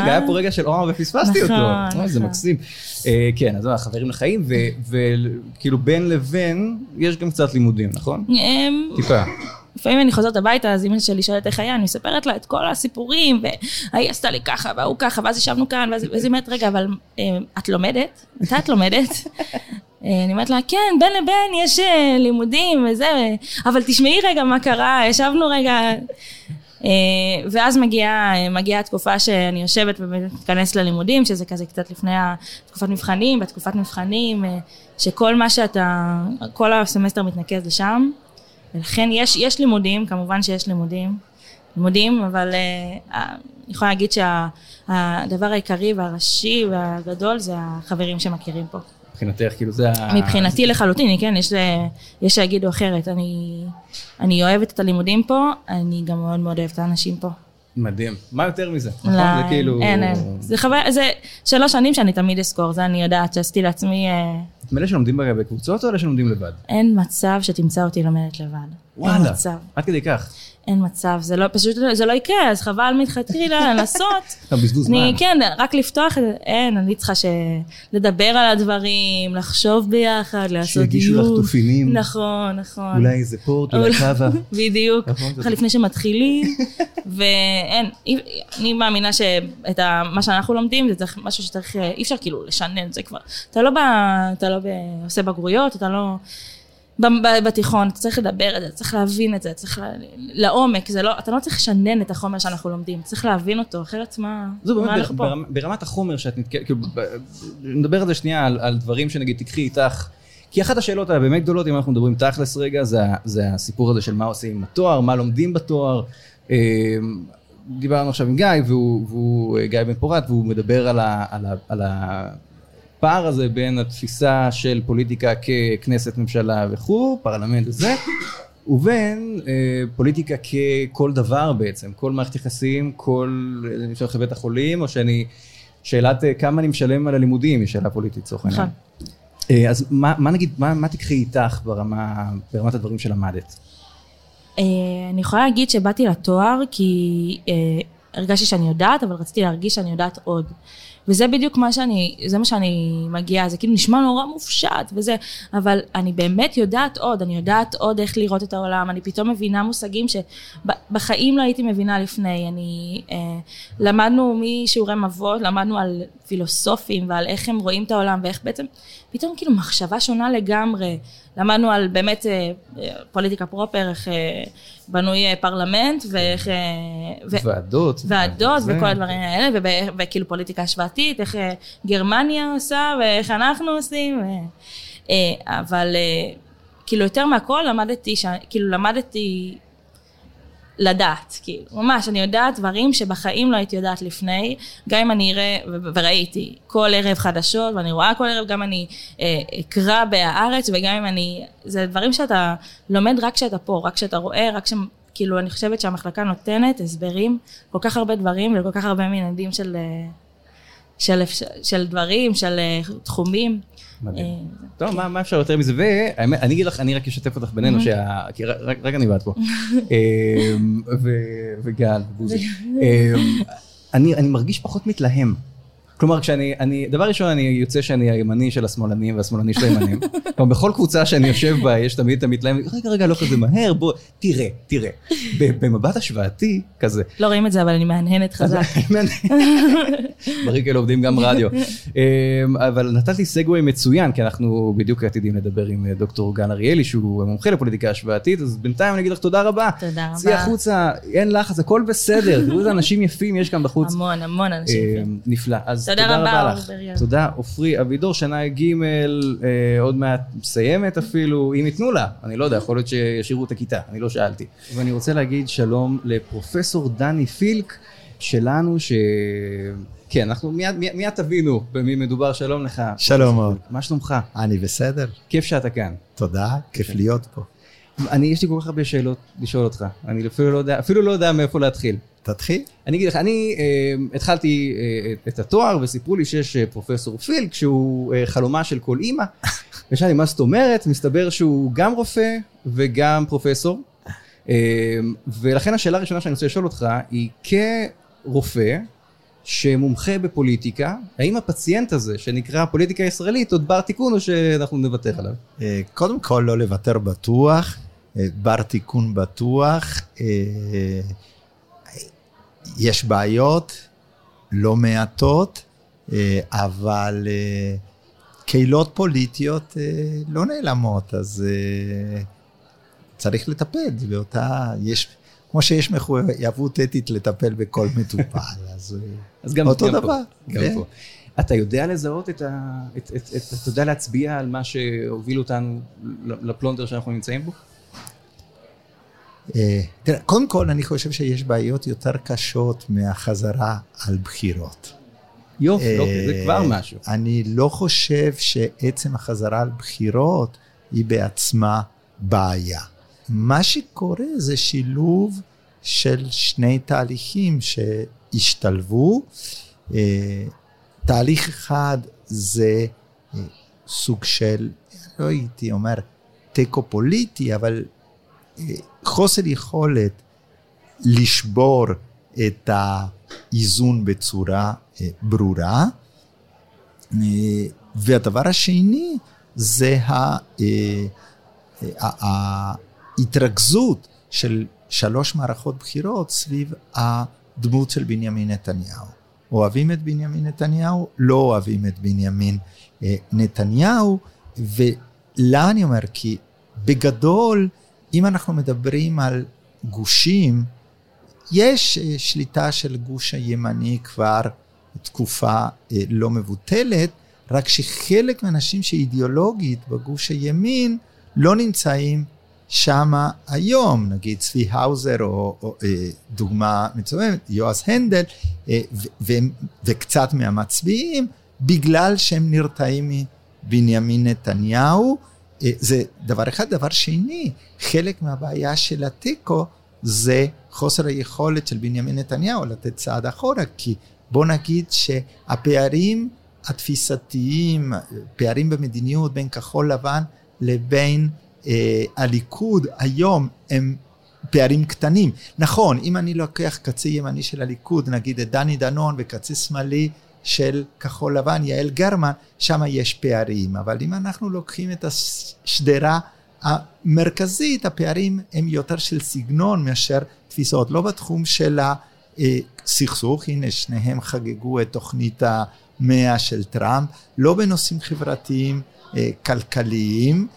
רגע, היה פה רגע של ופספסתי אותו, זה מקסים. כן, אז החברים לחיים, וכאילו בין לבין, יש גם קצת לימודים, נכון? טיפה. לפעמים אני חוזרת הביתה, אז אמא שלי שואלת איך היה, אני מספרת לה את כל הסיפורים, והיא עשתה לי ככה, והוא ככה, ואז ישבנו כאן, ואז היא אומרת, רגע, אבל את לומדת? מתי את לומדת? אני אומרת לה, כן, בין לבין יש לימודים וזה, אבל תשמעי רגע מה קרה, ישבנו רגע, ואז מגיעה התקופה שאני יושבת ומתכנס ללימודים, שזה כזה קצת לפני תקופת מבחנים, בתקופת מבחנים, שכל מה שאתה, כל הסמסטר מתנקז לשם, ולכן יש לימודים, כמובן שיש לימודים, אבל אני יכולה להגיד שהדבר העיקרי והראשי והגדול זה החברים שמכירים פה. מבחינתך, כאילו זה... מבחינתי לחלוטין, כן, יש שיגידו אחרת. אני אוהבת את הלימודים פה, אני גם מאוד מאוד אוהבת את האנשים פה. מדהים. מה יותר מזה? נכון, זה כאילו... אין. זה 3 שנים שאני תמיד אזכור, זה אני יודעת שעשיתי לעצמי... את מלא שלומדים בקבוצות או אלה שלומדים לבד? אין מצב שתמצא אותי לומדת לבד. וואלה, עד כדי כך. אין מצב, זה לא, פשוט זה לא יקרה, אז חבל מתחילה לנסות. כן, רק לפתוח, אין, אני צריכה לדבר על הדברים, לחשוב ביחד, לעשות דיוק. שיגישו לך תופינים. נכון. אולי איזה פורט, אולי קווה. בדיוק, לפני שמתחילים, ואין, אני מאמינה שמה שאנחנו לומדים, זה משהו שצריך, אי אפשר כאילו לשנן, זה כבר, אתה לא עושה בגרויות, אתה לא... בתיכון, אתה צריך לדבר את זה, צריך להבין את זה, צריך לעומק, אתה לא צריך לשנן את החומר שאנחנו לומדים, צריך להבין אותו, אחרת מה אנחנו פה? ברמת החומר שאת נדבר על זה שנייה, על דברים שנגיד תקחי איתך, כי אחת השאלות הבאמת גדולות, אם אנחנו מדברים תכלס רגע, זה הסיפור הזה של מה עושים עם התואר, מה לומדים בתואר. דיברנו עכשיו עם גיא, והוא גיא בן פורת, והוא מדבר על הפער הזה בין התפיסה של פוליטיקה ככנסת, ממשלה וכו', פרלמנט הזה, ובין פוליטיקה ככל דבר בעצם, כל מערכת יחסים, כל חבית החולים, או שאלת כמה אני משלם על הלימודים, היא שאלה פוליטית סוכנה. אז מה נגיד, מה תקחי איתך ברמת הדברים שלמדת? אני יכולה להגיד שבאתי לתואר, כי הרגשתי שאני יודעת, אבל רציתי להרגיש שאני יודעת עוד. וזה בדיוק זה מה שאני מגיעה, זה כאילו נשמע נורא מופשט וזה, אבל אני באמת יודעת עוד, אני יודעת עוד איך לראות את העולם, אני פתאום מבינה מושגים שבחיים לא הייתי מבינה לפני, למדנו משיעורי מבואות, למדנו על פילוסופים ועל איך הם רואים את העולם ואיך בעצם, פתאום כאילו מחשבה שונה לגמרי, למדנו על באמת פוליטיקה פרופר, איך בנוי פרלמנט ואיך... ועדות וכל הדברים האלה, וכאילו פוליטיקה השוואתית, איך גרמניה עושה ואיך אנחנו עושים, אבל כאילו יותר מהכל למדתי לדעת, כאילו, ממש, אני יודעת דברים שבחיים לא הייתי יודעת לפני, גם אם אני אראה, וראיתי כל ערב חדשות, ואני רואה כל ערב, גם אני אקרא בארץ, וגם אם אני, זה דברים שאתה לומד רק כשאתה פה, רק כשאתה רואה, רק שכאילו, אני חושבת שהמחלקה נותנת הסברים, כל כך הרבה דברים, וכל כך הרבה מנעדים של דברים, של תחומים. מדהים. טוב, מה אפשר יותר מזה? ואני אגיד לך, אני רק אשתף אותך בינינו, כי רק אני באת פה. וגל, בוזי. אני מרגיש פחות מתלהם. כלומר, דבר ראשון, אני יוצא שאני הימני של השמאלנים, והשמאלני של הימנים. כלומר, בכל קבוצה שאני יושב בה, יש תמיד את המתלהם, רגע, לא כזה מהר, בוא, תראה. במבט השוואתי, כזה. לא רואים את זה, אבל אני מהנהנת חזק. בריקל עובדים גם רדיו. אבל נתתי סגווי מצוין, כי אנחנו בדיוק עתידים לדבר עם דוקטור גיא אריאלי, שהוא מומחה לפוליטיקה השוואתית, אז בינתיים אני אגיד לך תודה רבה. תודה רבה. החוצה, אין לחץ, הכל בסדר. תראו, אנשים יפים יש כאן בחוץ. המון אנשים יפים. נפלא. אז תודה רבה לך. תודה, אופרי אבידור, שנה ג' עוד מעט מסיימת אפילו, אם יתנו לה, אני לא יודע, יכול להיות שישאירו את הכיתה, אני לא שאלתי. ואני רוצה להגיד שלום לפרופסור דני פילק שלנו, כן, אנחנו מיד תבינו במי מדובר, שלום לך. שלום מאוד. מה שלומך? אני בסדר. כיף שאתה כאן. תודה, כיף להיות פה. יש לי כל כך הרבה שאלות לשאול אותך, אני אפילו לא יודע מאיפה להתחיל. תתחיל? אני אגיד לך, אני התחלתי את התואר וסיפרו לי שיש פרופסור פילק שהוא חלומה של כל אימא, ושאלי מה זאת אומרת, מסתבר שהוא גם רופא וגם פרופסור, ולכן השאלה הראשונה שאני רוצה לשאול אותך היא כרופא שמומחה בפוליטיקה, האם הפציינט הזה שנקרא פוליטיקה ישראלית עוד בר תיקון או שאנחנו נוותר עליו? קודם כל לא לוותר בטוח, בר תיקון בטוח, יש בעיות לא מעטות, אבל קהילות פוליטיות לא נעלמות, אז צריך לטפל באותה, יש כמו שיש מחויבות אתית לטפל בכל מטופל, אז גם אותו דבר. אתה יודע לזהות את ה... אתה יודע להצביע על מה שהוביל אותנו לפלונדר שאנחנו נמצאים בו? תראה, קודם כל אני חושב שיש בעיות יותר קשות מהחזרה על בחירות. יופי, זה כבר משהו. אני לא חושב שעצם החזרה על בחירות היא בעצמה בעיה. מה שקורה זה שילוב של שני תהליכים שהשתלבו. תהליך אחד זה סוג של, לא הייתי אומר תיקו פוליטי, אבל חוסר יכולת לשבור את האיזון בצורה ברורה. והדבר השני זה ההתרכזות של שלוש מערכות בחירות סביב הדמות של בנימין נתניהו. אוהבים את בנימין נתניהו, לא אוהבים את בנימין נתניהו. ולא, אני אומר, כי בגדול, אם אנחנו מדברים על גושים, יש שליטה של גוש הימני כבר תקופה לא מבוטלת, רק שחלק מהאנשים שאידיאולוגית בגוש הימין לא נמצאים שמה היום, נגיד צבי האוזר או דוגמה מצוינת, יועז הנדל, וקצת מהמצביעים, בגלל שהם נרתעים מבנימין נתניהו. זה דבר אחד. דבר שני, חלק מהבעיה של התיקו זה חוסר היכולת של בנימין נתניהו לתת צעד אחורה, כי בוא נגיד שהפערים התפיסתיים, פערים במדיניות בין כחול לבן לבין הליכוד היום הם פערים קטנים. נכון, אם אני לוקח קצה ימני של הליכוד, נגיד את דני דנון, וקצה שמאלי של כחול לבן, יעל גרמן, שם יש פערים. אבל אם אנחנו לוקחים את השדרה המרכזית, הפערים הם יותר של סגנון מאשר תפיסות, לא בתחום של הסכסוך, הנה שניהם חגגו את תוכנית ה100 של טראמפ, לא בנושאים חברתיים, כלכליים,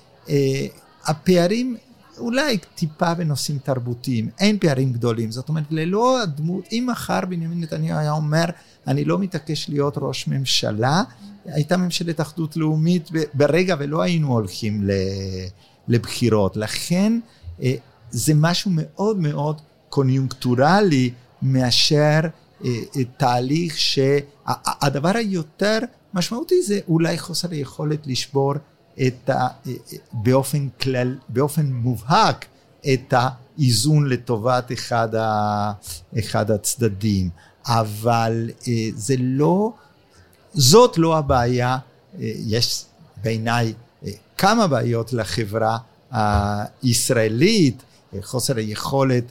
הפערים אולי טיפה בנושאים תרבותיים, אין פערים גדולים. זאת אומרת, ללא הדמות, אם מחר בנימין נתניהו היה אומר, אני לא מתעקש להיות ראש ממשלה, הייתה ממשלת אחדות לאומית ברגע, ולא היינו הולכים לבחירות. לכן זה משהו מאוד מאוד קוניונקטורלי, מאשר תהליך שהדבר היותר משמעותי זה אולי חוסר היכולת לשבור באופן כלל, באופן מובהק, את האיזון לטובת אחד הצדדים. אבל זה לא, זאת לא הבעיה. יש בעיניי כמה בעיות לחברה הישראלית, חוסר היכולת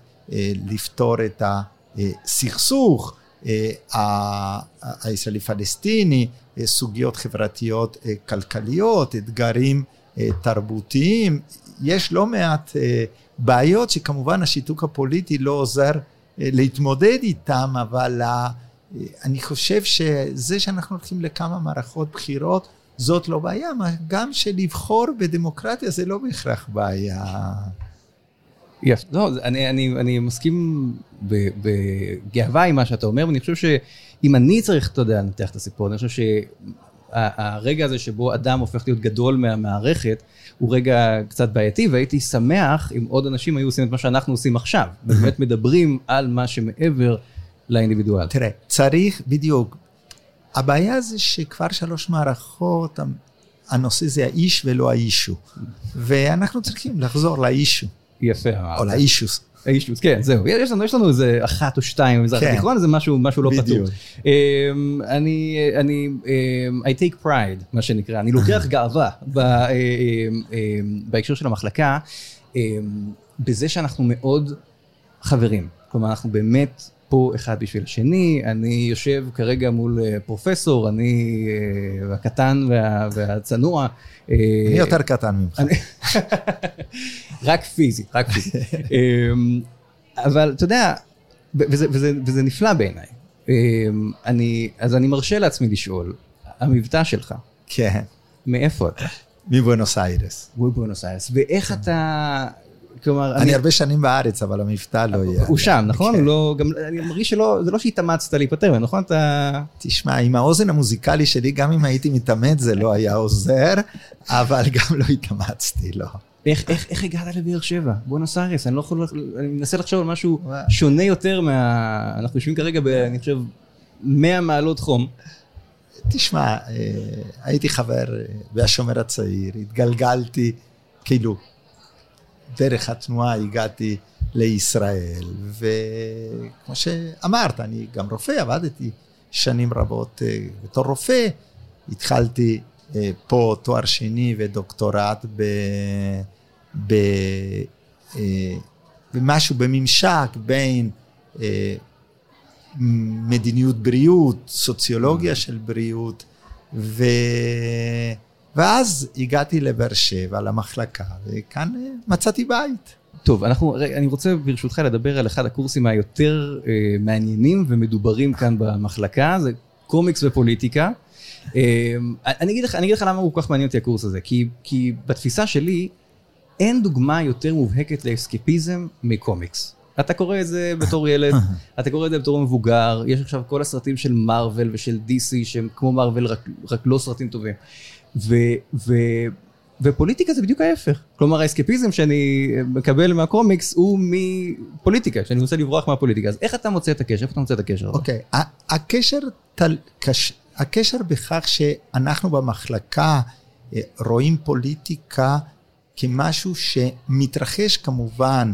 לפתור את הסכסוך הישראלי פלסטיני, סוגיות חברתיות כלכליות, אתגרים תרבותיים. יש לא מעט בעיות שכמובן השיתוק הפוליטי לא עוזר להתמודד איתם, אבל אני חושב שזה שאנחנו הולכים לכמה מערכות בחירות, זאת לא בעיה. גם שלבחור בדמוקרטיה זה לא בהכרח בעיה. יפה, לא, אני מסכים בגאווה עם מה שאתה אומר, ואני חושב שאם אני צריך, אתה יודע, לנתח את הסיפור, אני חושב שהרגע הזה שבו אדם הופך להיות גדול מהמערכת, הוא רגע קצת בעייתי, והייתי שמח אם עוד אנשים היו עושים את מה שאנחנו עושים עכשיו, באמת מדברים על מה שמעבר לאינדיבידואל. תראה, צריך בדיוק, הבעיה זה שכבר שלוש מערכות, הנושא זה האיש ולא האישו, ואנחנו צריכים לחזור לאישו. יפה. או לאישוס. האישוס, כן, זהו. יש לנו איזה אחת או שתיים, מזרח התיכון, זה משהו לא פתור. אני, I take pride, מה שנקרא, אני לוקח גאווה בהקשר של המחלקה, בזה שאנחנו מאוד חברים. כלומר, אנחנו באמת פה אחד בשביל השני, אני יושב כרגע מול פרופסור, אני הקטן והצנוע. אני יותר קטן ממך. רק פיזית, רק פיזית. אבל אתה יודע, וזה נפלא בעיניי. אז אני מרשה לעצמי לשאול, המבטא שלך. כן. מאיפה אתה? מבואנוס איירס. ואיך אתה... כלומר, אני הרבה שנים בארץ, אבל המבטא לא יהיה. הוא שם, נכון? אני מרגיש שלא, זה לא שהתאמצת להיפטר, נכון? תשמע, עם האוזן המוזיקלי שלי, גם אם הייתי מתאמץ, זה לא היה עוזר, אבל גם לא התאמצתי, לא. איך הגעת לבאר שבע? בואנוס איירס, אני לא יכול, אני מנסה לחשוב על משהו שונה יותר מה, אנחנו יושבים כרגע ב, אני חושב, 100 מעלות חום. תשמע, הייתי חבר בשומר הצעיר, התגלגלתי, כאילו, דרך התנועה הגעתי לישראל, וכמו שאמרת, אני גם רופא, עבדתי שנים רבות בתור רופא, התחלתי פה תואר שני ודוקטורט במשהו בממשק בין מדיניות בריאות, סוציולוגיה של בריאות, ואז הגעתי לבאר שבע, למחלקה, וכאן מצאתי בית. טוב, אני רוצה ברשותך לדבר על אחד הקורסים היותר מעניינים ומדוברים כאן במחלקה, זה קומיקס ופוליטיקה. אני אגיד לך למה הוא כך מעניין אותי הקורס הזה, כי בתפיסה שלי אין דוגמה יותר מובהקת לאסקפיזם מקומיקס. אתה קורא את זה בתור ילד, אתה קורא את זה בתור מבוגר, יש עכשיו כל הסרטים של מרוול ושל דיסי שהם כמו מרוול, רק לא סרטים טובים. ופוליטיקה זה בדיוק ההפך. כלומר, האסקפיזם שאני מקבל מהקומיקס הוא מפוליטיקה, שאני רוצה לברוח מהפוליטיקה. אז איך אתה מוצא את הקשר? אוקיי, הקשר בכך שאנחנו במחלקה רואים פוליטיקה כמשהו שמתרחש כמובן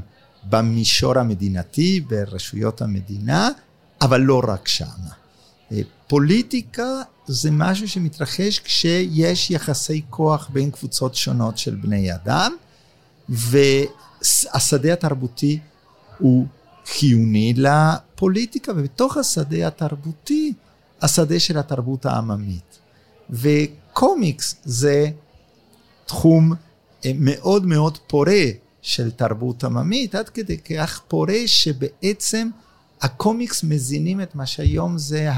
במישור המדינתי, ברשויות המדינה, אבל לא רק שם. פוליטיקה זה משהו שמתרחש כשיש יחסי כוח בין קבוצות שונות של בני אדם, והשדה התרבותי הוא חיוני לפוליטיקה, ובתוך השדה התרבותי, השדה של התרבות העממית. וקומיקס זה תחום מאוד מאוד פורה של תרבות עממית, עד כדי כך פורה שבעצם הקומיקס מזינים את מה שהיום זה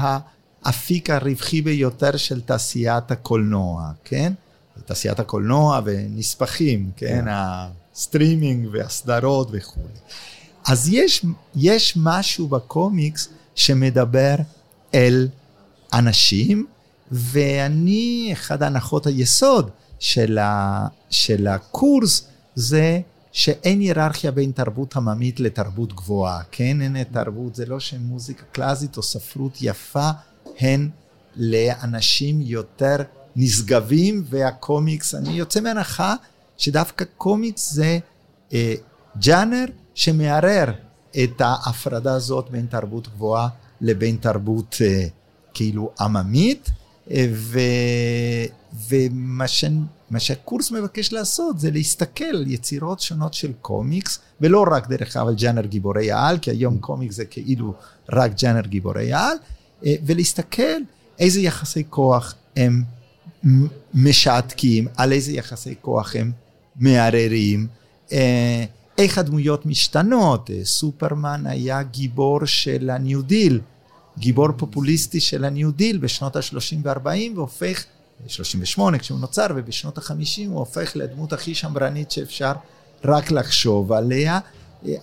האפיק הרווחי ביותר של תעשיית הקולנוע, כן? תעשיית הקולנוע ונספחים, כן? הסטרימינג והסדרות וכו'. אז יש משהו בקומיקס שמדבר אל אנשים, ואני, אחד ההנחות היסוד של הקורס זה שאין היררכיה בין תרבות עממית לתרבות גבוהה, כן? אין תרבות, זה לא שמוזיקה קלאסית או ספרות יפה, הן לאנשים יותר נשגבים, והקומיקס, אני יוצא מהנחה שדווקא קומיקס זה ג'אנר שמערער את ההפרדה הזאת בין תרבות גבוהה לבין תרבות כאילו עממית, ומה שהקורס מבקש לעשות זה להסתכל יצירות שונות של קומיקס, ולא רק דרך אבל ג'אנר גיבורי העל, כי היום קומיקס זה כאילו רק ג'אנר גיבורי העל, ולהסתכל איזה יחסי כוח הם משעתקים, על איזה יחסי כוח הם מערערים, איך הדמויות משתנות. סופרמן היה גיבור של הניו דיל, גיבור פופוליסטי של הניו דיל בשנות ה-30 ו-40, והופך, 38 כשהוא נוצר, ובשנות ה-50 הוא הופך לדמות הכי שמרנית שאפשר רק לחשוב עליה.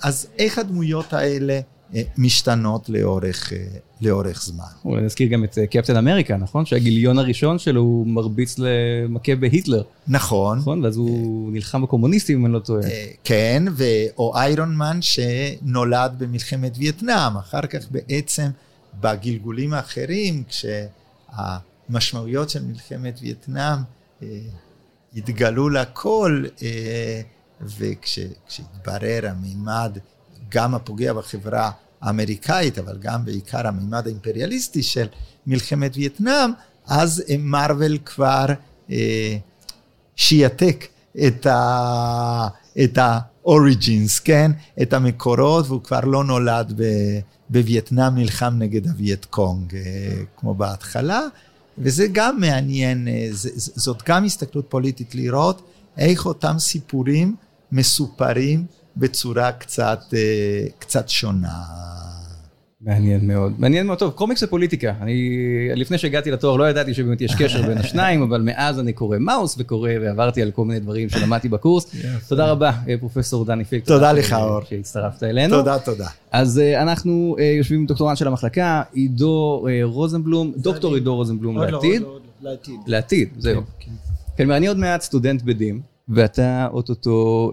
אז איך הדמויות האלה משתנות לאורך זמן? אולי נזכיר גם את קפטן אמריקה, נכון? שהגיליון הראשון שלו הוא מרביץ למכה בהיטלר. נכון. נכון, ואז הוא נלחם בקומוניסטים, אם אני לא טועה. כן, או איירונמן שנולד במלחמת וייטנאם, אחר כך בעצם בגלגולים האחרים, כשהמשמעויות של מלחמת וייטנאם התגלו לכל, וכשהתברר המימד, גם הפוגע בחברה האמריקאית, אבל גם בעיקר המימד האימפריאליסטי של מלחמת וייטנאם, אז מרוול כבר שיתק את ה-origins, כן? את המקורות, והוא כבר לא נולד בווייטנאם נלחם נגד הווייט קונג, כמו בהתחלה, וזה גם מעניין, זאת גם הסתכלות פוליטית לראות איך אותם סיפורים מסופרים בצורה קצת שונה. מעניין מאוד, מעניין מאוד. טוב, קומיקס ופוליטיקה, אני לפני שהגעתי לתואר לא ידעתי שבאמת יש קשר בין השניים, אבל מאז אני קורא מאוס וקורא ועברתי על כל מיני דברים שלמדתי בקורס. תודה רבה פרופסור דני פילק, תודה לך אור שהצטרפת אלינו. תודה, תודה. אז אנחנו יושבים עם דוקטורנט של המחלקה עידו רוזנבלום, דוקטור עידו רוזנבלום לעתיד, זהו. כן, אני עוד מעט סטודנט בדים ואתה אוטוטו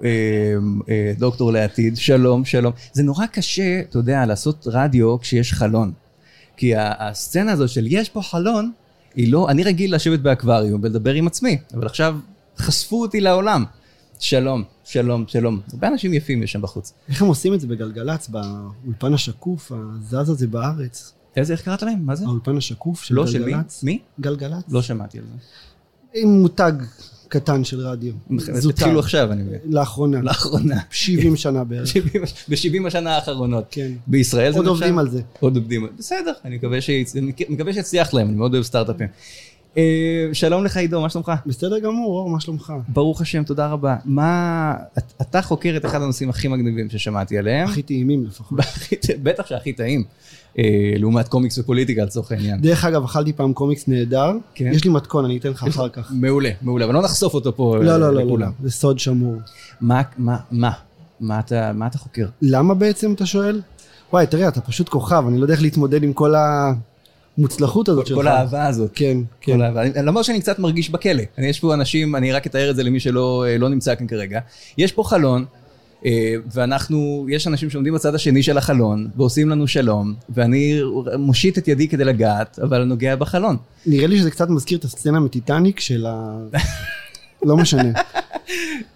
דוקטור לעתיד. שלום, שלום. זה נורא קשה, אתה יודע, לעשות רדיו כשיש חלון. כי הסצנה הזו של יש פה חלון, היא לא, אני רגיל לשבת באקווריום ולדבר עם עצמי, אבל עכשיו חשפו אותי לעולם. שלום, שלום, שלום. הרבה אנשים יפים יש שם בחוץ. איך הם עושים את זה בגלגלץ, באולפן השקוף, הזז הזה בארץ? איך קראת להם? מה זה? האולפן השקוף של גלגלץ. לא, של מי? מי? גלגלץ. לא שמעתי על זה. עם מותג קטן של רדיו. התחילו עכשיו, אני מבין. לאחרונה. לאחרונה. 70 שנה בערך. ב-70 השנה האחרונות. כן. בישראל זה נחשב. עוד עובדים על זה. עוד עובדים. בסדר, אני מקווה שיצליח להם, אני מאוד אוהב סטארט-אפים. שלום לך עידו, מה שלומך? בסדר גמור, אור, מה שלומך? ברוך השם, תודה רבה. אתה חוקר את אחד הנושאים הכי מגניבים ששמעתי עליהם. הכי טעימים לפחות. בטח שהכי טעים. לעומת קומיקס ופוליטיקה על צורך העניין. דרך אגב, אכלתי פעם קומיקס נהדר, יש לי מתכון, אני אתן לך אחר כך. מעולה, מעולה, אבל לא נחשוף אותו פה. לא, לא, לא, זה סוד שמור. מה אתה חוקר? למה בעצם אתה שואל? וואי, תראה, אתה פשוט כוכב, אני לא יודע איך להתמודד עם כל המוצלחות הזאת שלך. כל האהבה הזאת. כן, כן. למרות שאני קצת מרגיש בכלא, יש פה אנשים, אני רק אתאר את זה למי שלא נמצא כאן כרגע, יש פה חלון, ואנחנו, יש אנשים שעומדים בצד השני של החלון, ועושים לנו שלום, ואני מושיט את ידי כדי לגעת, אבל נוגע בחלון. נראה לי שזה קצת מזכיר את הסצנה מטיטניק של ה... לא משנה.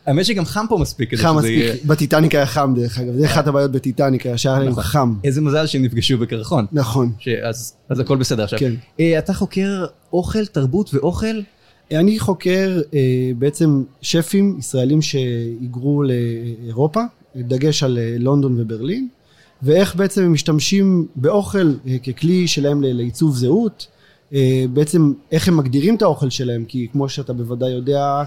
האמת שגם חם פה מספיק. חם מספיק. בטיטניק היה חם דרך אגב. זה אחת הבעיות בטיטניק, השאר להם חם. איזה מזל שהם נפגשו בקרחון. נכון. אז הכל בסדר עכשיו. אתה חוקר אוכל, תרבות ואוכל? אני חוקר בעצם שפים ישראלים שהיגרו לאירופה, דגש על לונדון וברלין, ואיך בעצם הם משתמשים באוכל ככלי שלהם לעיצוב זהות, בעצם איך הם מגדירים את האוכל שלהם, כי כמו שאתה בוודאי יודע,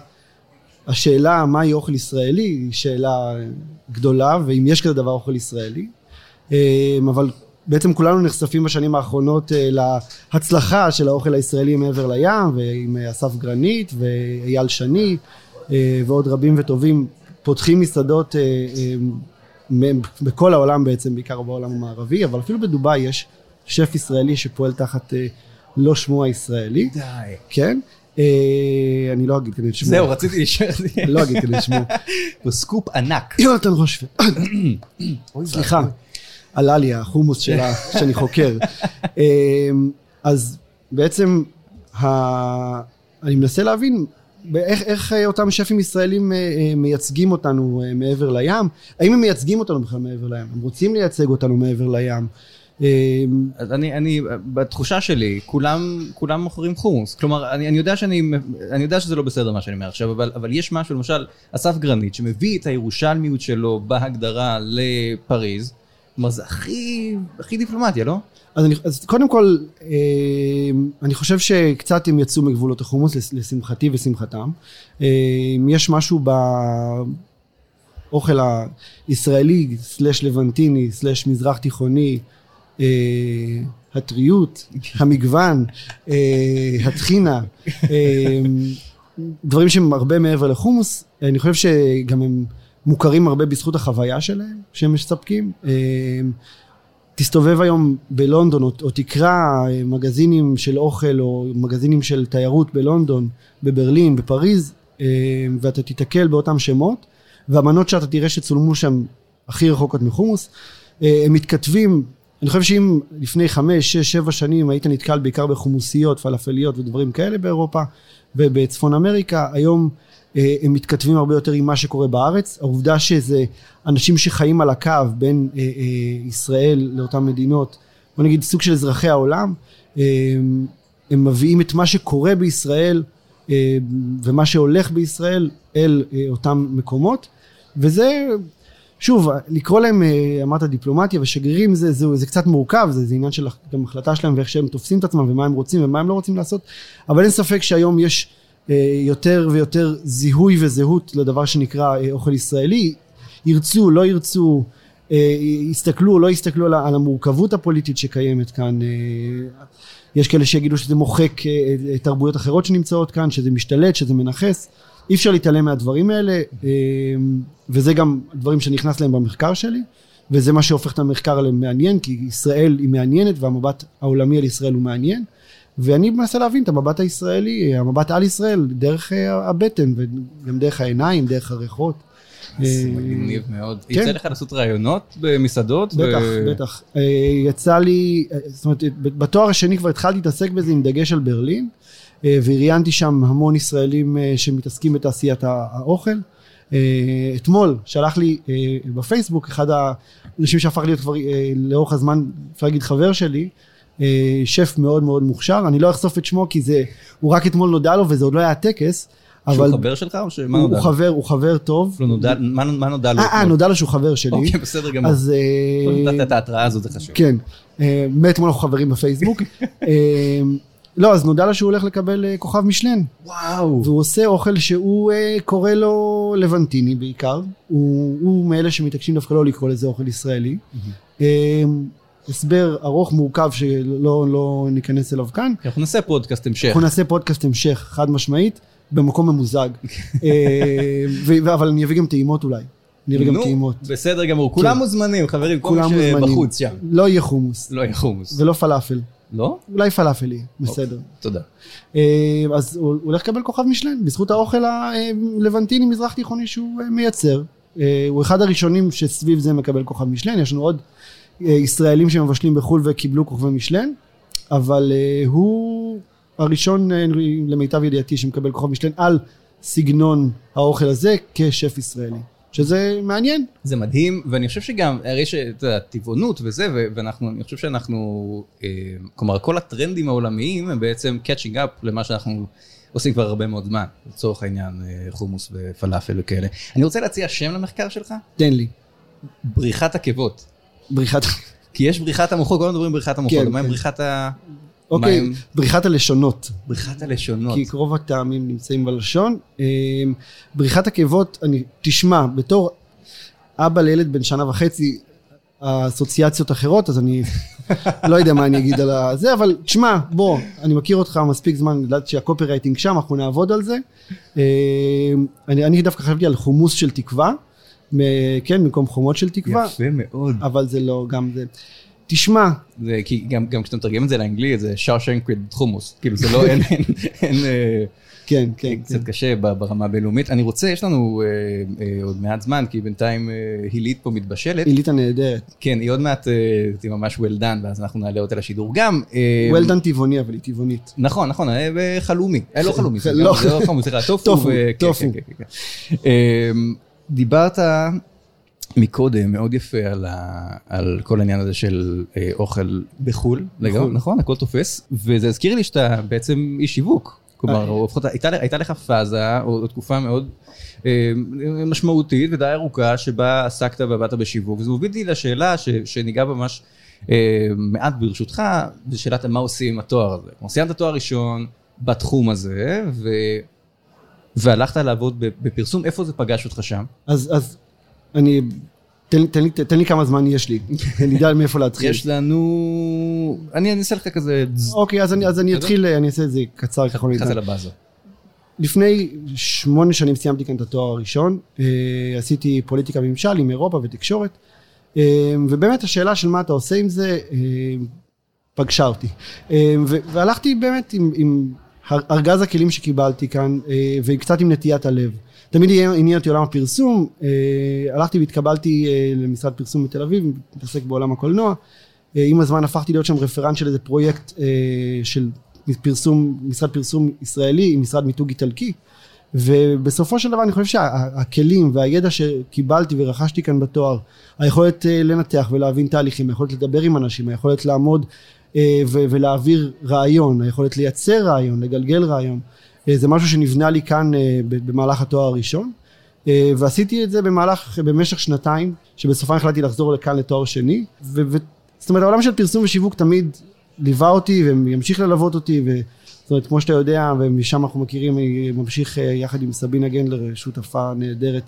השאלה מהי אוכל ישראלי היא שאלה גדולה, ואם יש כזה דבר אוכל ישראלי, אבל בעצם כולנו נחשפים בשנים האחרונות להצלחה של האוכל הישראלי מעבר לים, ועם אסף גרניט ואייל שני ועוד רבים וטובים פותחים מסעדות בכל העולם בעצם, בעיקר בעולם המערבי, אבל אפילו בדובאי יש שף ישראלי שפועל תחת לא שמו הישראלי. די. כן. אני לא אגיד כדי שמו. זהו, רציתי להישאר. לא אגיד כדי שמו. בסקופ ענק. יונתן רושפלד. סליחה. עלה לי החומוס שלה שאני חוקר. אז בעצם אני מנסה להבין איך אותם שפים ישראלים מייצגים אותנו מעבר לים. האם הם מייצגים אותנו בכלל מעבר לים? הם רוצים לייצג אותנו מעבר לים. אז אני בתחושה שלי כולם מוכרים חומוס. כלומר אני יודע שזה לא בסדר מה שאני אומר עכשיו, אבל יש משהו, למשל אסף גרניט שמביא את הירושלמיות שלו בהגדרה לפריז. כלומר, זה הכי דיפלומטיה, לא? אז קודם כל, אני חושב שקצת הם יצאו מגבולות החומוס, לשמחתי ושמחתם. יש משהו באוכל הישראלי, סלש לבנטיני, סלש מזרח תיכוני, הטריות, המגוון, התחינה, דברים שהם הרבה מעבר לחומוס. אני חושב שגם הם מוכרים הרבה בזכות החוויה שלהם, שהם מספקים. תסתובב היום בלונדון, או תקרא מגזינים של אוכל, או מגזינים של תיירות בלונדון, בברלין, בפריז, ואתה תתקל באותם שמות, והמנות שאתה תראה שצולמו שם הכי רחוקות מחומוס, הם מתכתבים. אני חושב שאם לפני 5, 6, 7 שנים היית נתקל בעיקר בחומוסיות, פלאפליות ודברים כאלה באירופה, ובצפון אמריקה, היום הם מתכתבים הרבה יותר עם מה שקורה בארץ. העובדה שזה אנשים שחיים על הקו בין ישראל לאותן מדינות, בוא נגיד סוג של אזרחי העולם, הם מביאים את מה שקורה בישראל ומה שהולך בישראל אל אותם מקומות, וזה שוב, לקרוא להם, אמרת דיפלומטיה ושגרירים, זה קצת מורכב, זה עניין של גם החלטה שלהם ואיך שהם תופסים את עצמם ומה הם רוצים ומה הם לא רוצים לעשות, אבל אין ספק שהיום יש יותר ויותר זיהוי וזהות לדבר שנקרא אוכל ישראלי, ירצו, לא ירצו, יסתכלו או לא יסתכלו על המורכבות הפוליטית שקיימת כאן. יש כאלה שיגידו שזה מוחק תרבויות אחרות שנמצאות כאן, שזה משתלט, שזה מנחס. אי אפשר להתעלם מהדברים האלה, וזה גם דברים שנכנס להם במחקר שלי, וזה מה שהופך את המחקר למעניין, כי ישראל היא מעניינת, והמבט העולמי על ישראל הוא מעניין, ואני מנסה להבין את המבט הישראלי, המבט על ישראל, דרך הבטן, וגם דרך העיניים, דרך הריחות. זה מגניב מאוד. יצא לך לעשות רעיונות במסעדות? בטח, בטח. יצא לי, זאת אומרת, בתואר השני כבר התחלתי להתעסק בזה עם דגש על ברלין, והריינתי שם המון ישראלים שמתעסקים בתעשיית האוכל. אתמול שלח לי בפייסבוק אחד האנשים שהפך להיות כבר לאורך הזמן, אפשר להגיד חבר שלי, שף מאוד מאוד מוכשר, אני לא אחשוף את שמו כי זה, הוא רק אתמול נודע לו וזה עוד לא היה הטקס, שהוא חבר שלך או שמה נודע? הוא חבר טוב. לא נודע, מה נודע לו? נודע לו שהוא חבר שלי. אוקיי, בסדר גמור. אז... לא נתת את ההתראה הזאת, זה חשוב. כן, מאתמול אנחנו חברים בפייסבוק. לא, אז נודע לו שהוא הולך לקבל כוכב משלן. וואו. והוא עושה אוכל שהוא קורא לו לבנטיני בעיקר. הוא מאלה שמתעקשים דווקא לא לקרוא לזה אוכל ישראלי. הסבר ארוך מורכב שלא ניכנס אליו כאן. אנחנו נעשה פודקאסט המשך. חד משמעית. במקום ממוזג, אבל אני אביא גם טעימות אולי, בסדר גמור, כולם מוזמנים חברים, כולם שבחוץ שם. לא יהיה חומוס. ולא פלאפל. לא? אולי פלאפל יהיה, בסדר. תודה. אז הוא הולך לקבל כוכב משלן, בזכות האוכל הלבנטיני מזרח תיכוני שהוא מייצר. הוא אחד הראשונים שסביב זה מקבל כוכב משלן, יש לנו עוד ישראלים שמבשלים בחול וקיבלו כוכבי משלן, אבל הוא... הראשון למיטב ידיעתי שמקבל כוכב משלן על סגנון האוכל הזה כשף ישראלי, שזה מעניין. זה מדהים, ואני חושב שגם, הרי שטבעונות וזה, ואני חושב שאנחנו, כלומר כל הטרנדים העולמיים הם בעצם catching up למה שאנחנו עושים כבר הרבה מאוד זמן, לצורך העניין חומוס ופלאפל וכאלה. אני רוצה להציע שם למחקר שלך? תן לי. בריחת עקבות. כי יש בריחת המוחות, כולם מדברים בריחת המוחות, מה עם בריחת ה... אוקיי, בריחת הלשונות. כי קרוב הטעמים נמצאים בלשון. בריחת עקבות, אני תשמע, בתור אבא לילד בן שנה וחצי, האסוציאציות אחרות, אז אני לא יודע מה אני אגיד על זה, אבל תשמע, בוא, אני מכיר אותך מספיק זמן, לדעת שהקופי רייטינג שם, אנחנו נעבוד על זה. אני דווקא חשבתי על חומוס של תקווה, כן, במקום חומות של תקווה. יפה מאוד. אבל זה לא, גם זה... תשמע. זה, כי גם כשאתה מתרגם את זה לאנגלית, זה שושנק חומוס. כאילו, זה לא, אין... כן, כן. קצת קשה ברמה הבינלאומית. אני רוצה, יש לנו עוד מעט זמן, כי בינתיים הילית פה מתבשלת. הילית הנהדרת. כן, היא עוד מעט, היא ממש וולדן, ואז אנחנו נעלה אותה לשידור גם. וולדן טבעוני, אבל היא טבעונית. נכון, נכון, חלומי. לא חלומי, זה לא חלומי, סליחה, טופו. טופו. דיברת... מקודם מאוד יפה על כל העניין הזה של אוכל בחול, נכון? הכל תופס, וזה הזכיר לי שאתה בעצם איש שיווק, כלומר, הייתה לך פאזה או תקופה מאוד משמעותית ודי ארוכה שבה עסקת ובאת בשיווק, וזה הוביל לי לשאלה שניגע ממש מעט ברשותך, זה שאלת מה עושים עם התואר הזה. סיימת התואר ראשון בתחום הזה, והלכת לעבוד בפרסום, איפה זה פגש אותך שם? אז אני, תן לי כמה זמן יש לי, אני יודע מאיפה להתחיל. יש לנו, אני אעשה לך כזה... אוקיי, אז אני אתחיל, אני אעשה את זה קצר ככל ניתן. חזל הבא זו. לפני 8 שנים סיימתי כאן את התואר הראשון, עשיתי פוליטיקה ממשל עם אירופה ותקשורת, ובאמת השאלה של מה אתה עושה עם זה, פגשה אותי. והלכתי באמת עם ארגז הכלים שקיבלתי כאן, וקצת עם נטיית הלב. תמיד עניין אותי עולם הפרסום, הלכתי והתקבלתי למשרד פרסום בתל אביב, מתעסק בעולם הקולנוע, עם הזמן הפכתי להיות שם רפרנט של איזה פרויקט של פרסום, משרד פרסום ישראלי, עם משרד מיתוג איטלקי, ובסופו של דבר אני חושב שהכלים והידע שקיבלתי ורכשתי כאן בתואר, היכולת לנתח ולהבין תהליכים, היכולת לדבר עם אנשים, היכולת לעמוד ולהעביר רעיון, היכולת לייצר רעיון, לגלגל רעיון, זה משהו שנבנה לי כאן במהלך התואר הראשון, ועשיתי את זה במשך 2 שבסופה החלטתי לחזור לכאן לתואר שני, זאת אומרת העולם של פרסום ושיווק תמיד ליווה אותי וימשיך ללוות אותי, זאת אומרת כמו שאתה יודע ומשם אנחנו מכירים, ממשיך יחד עם סבינה גנדלר, שותפה נהדרת,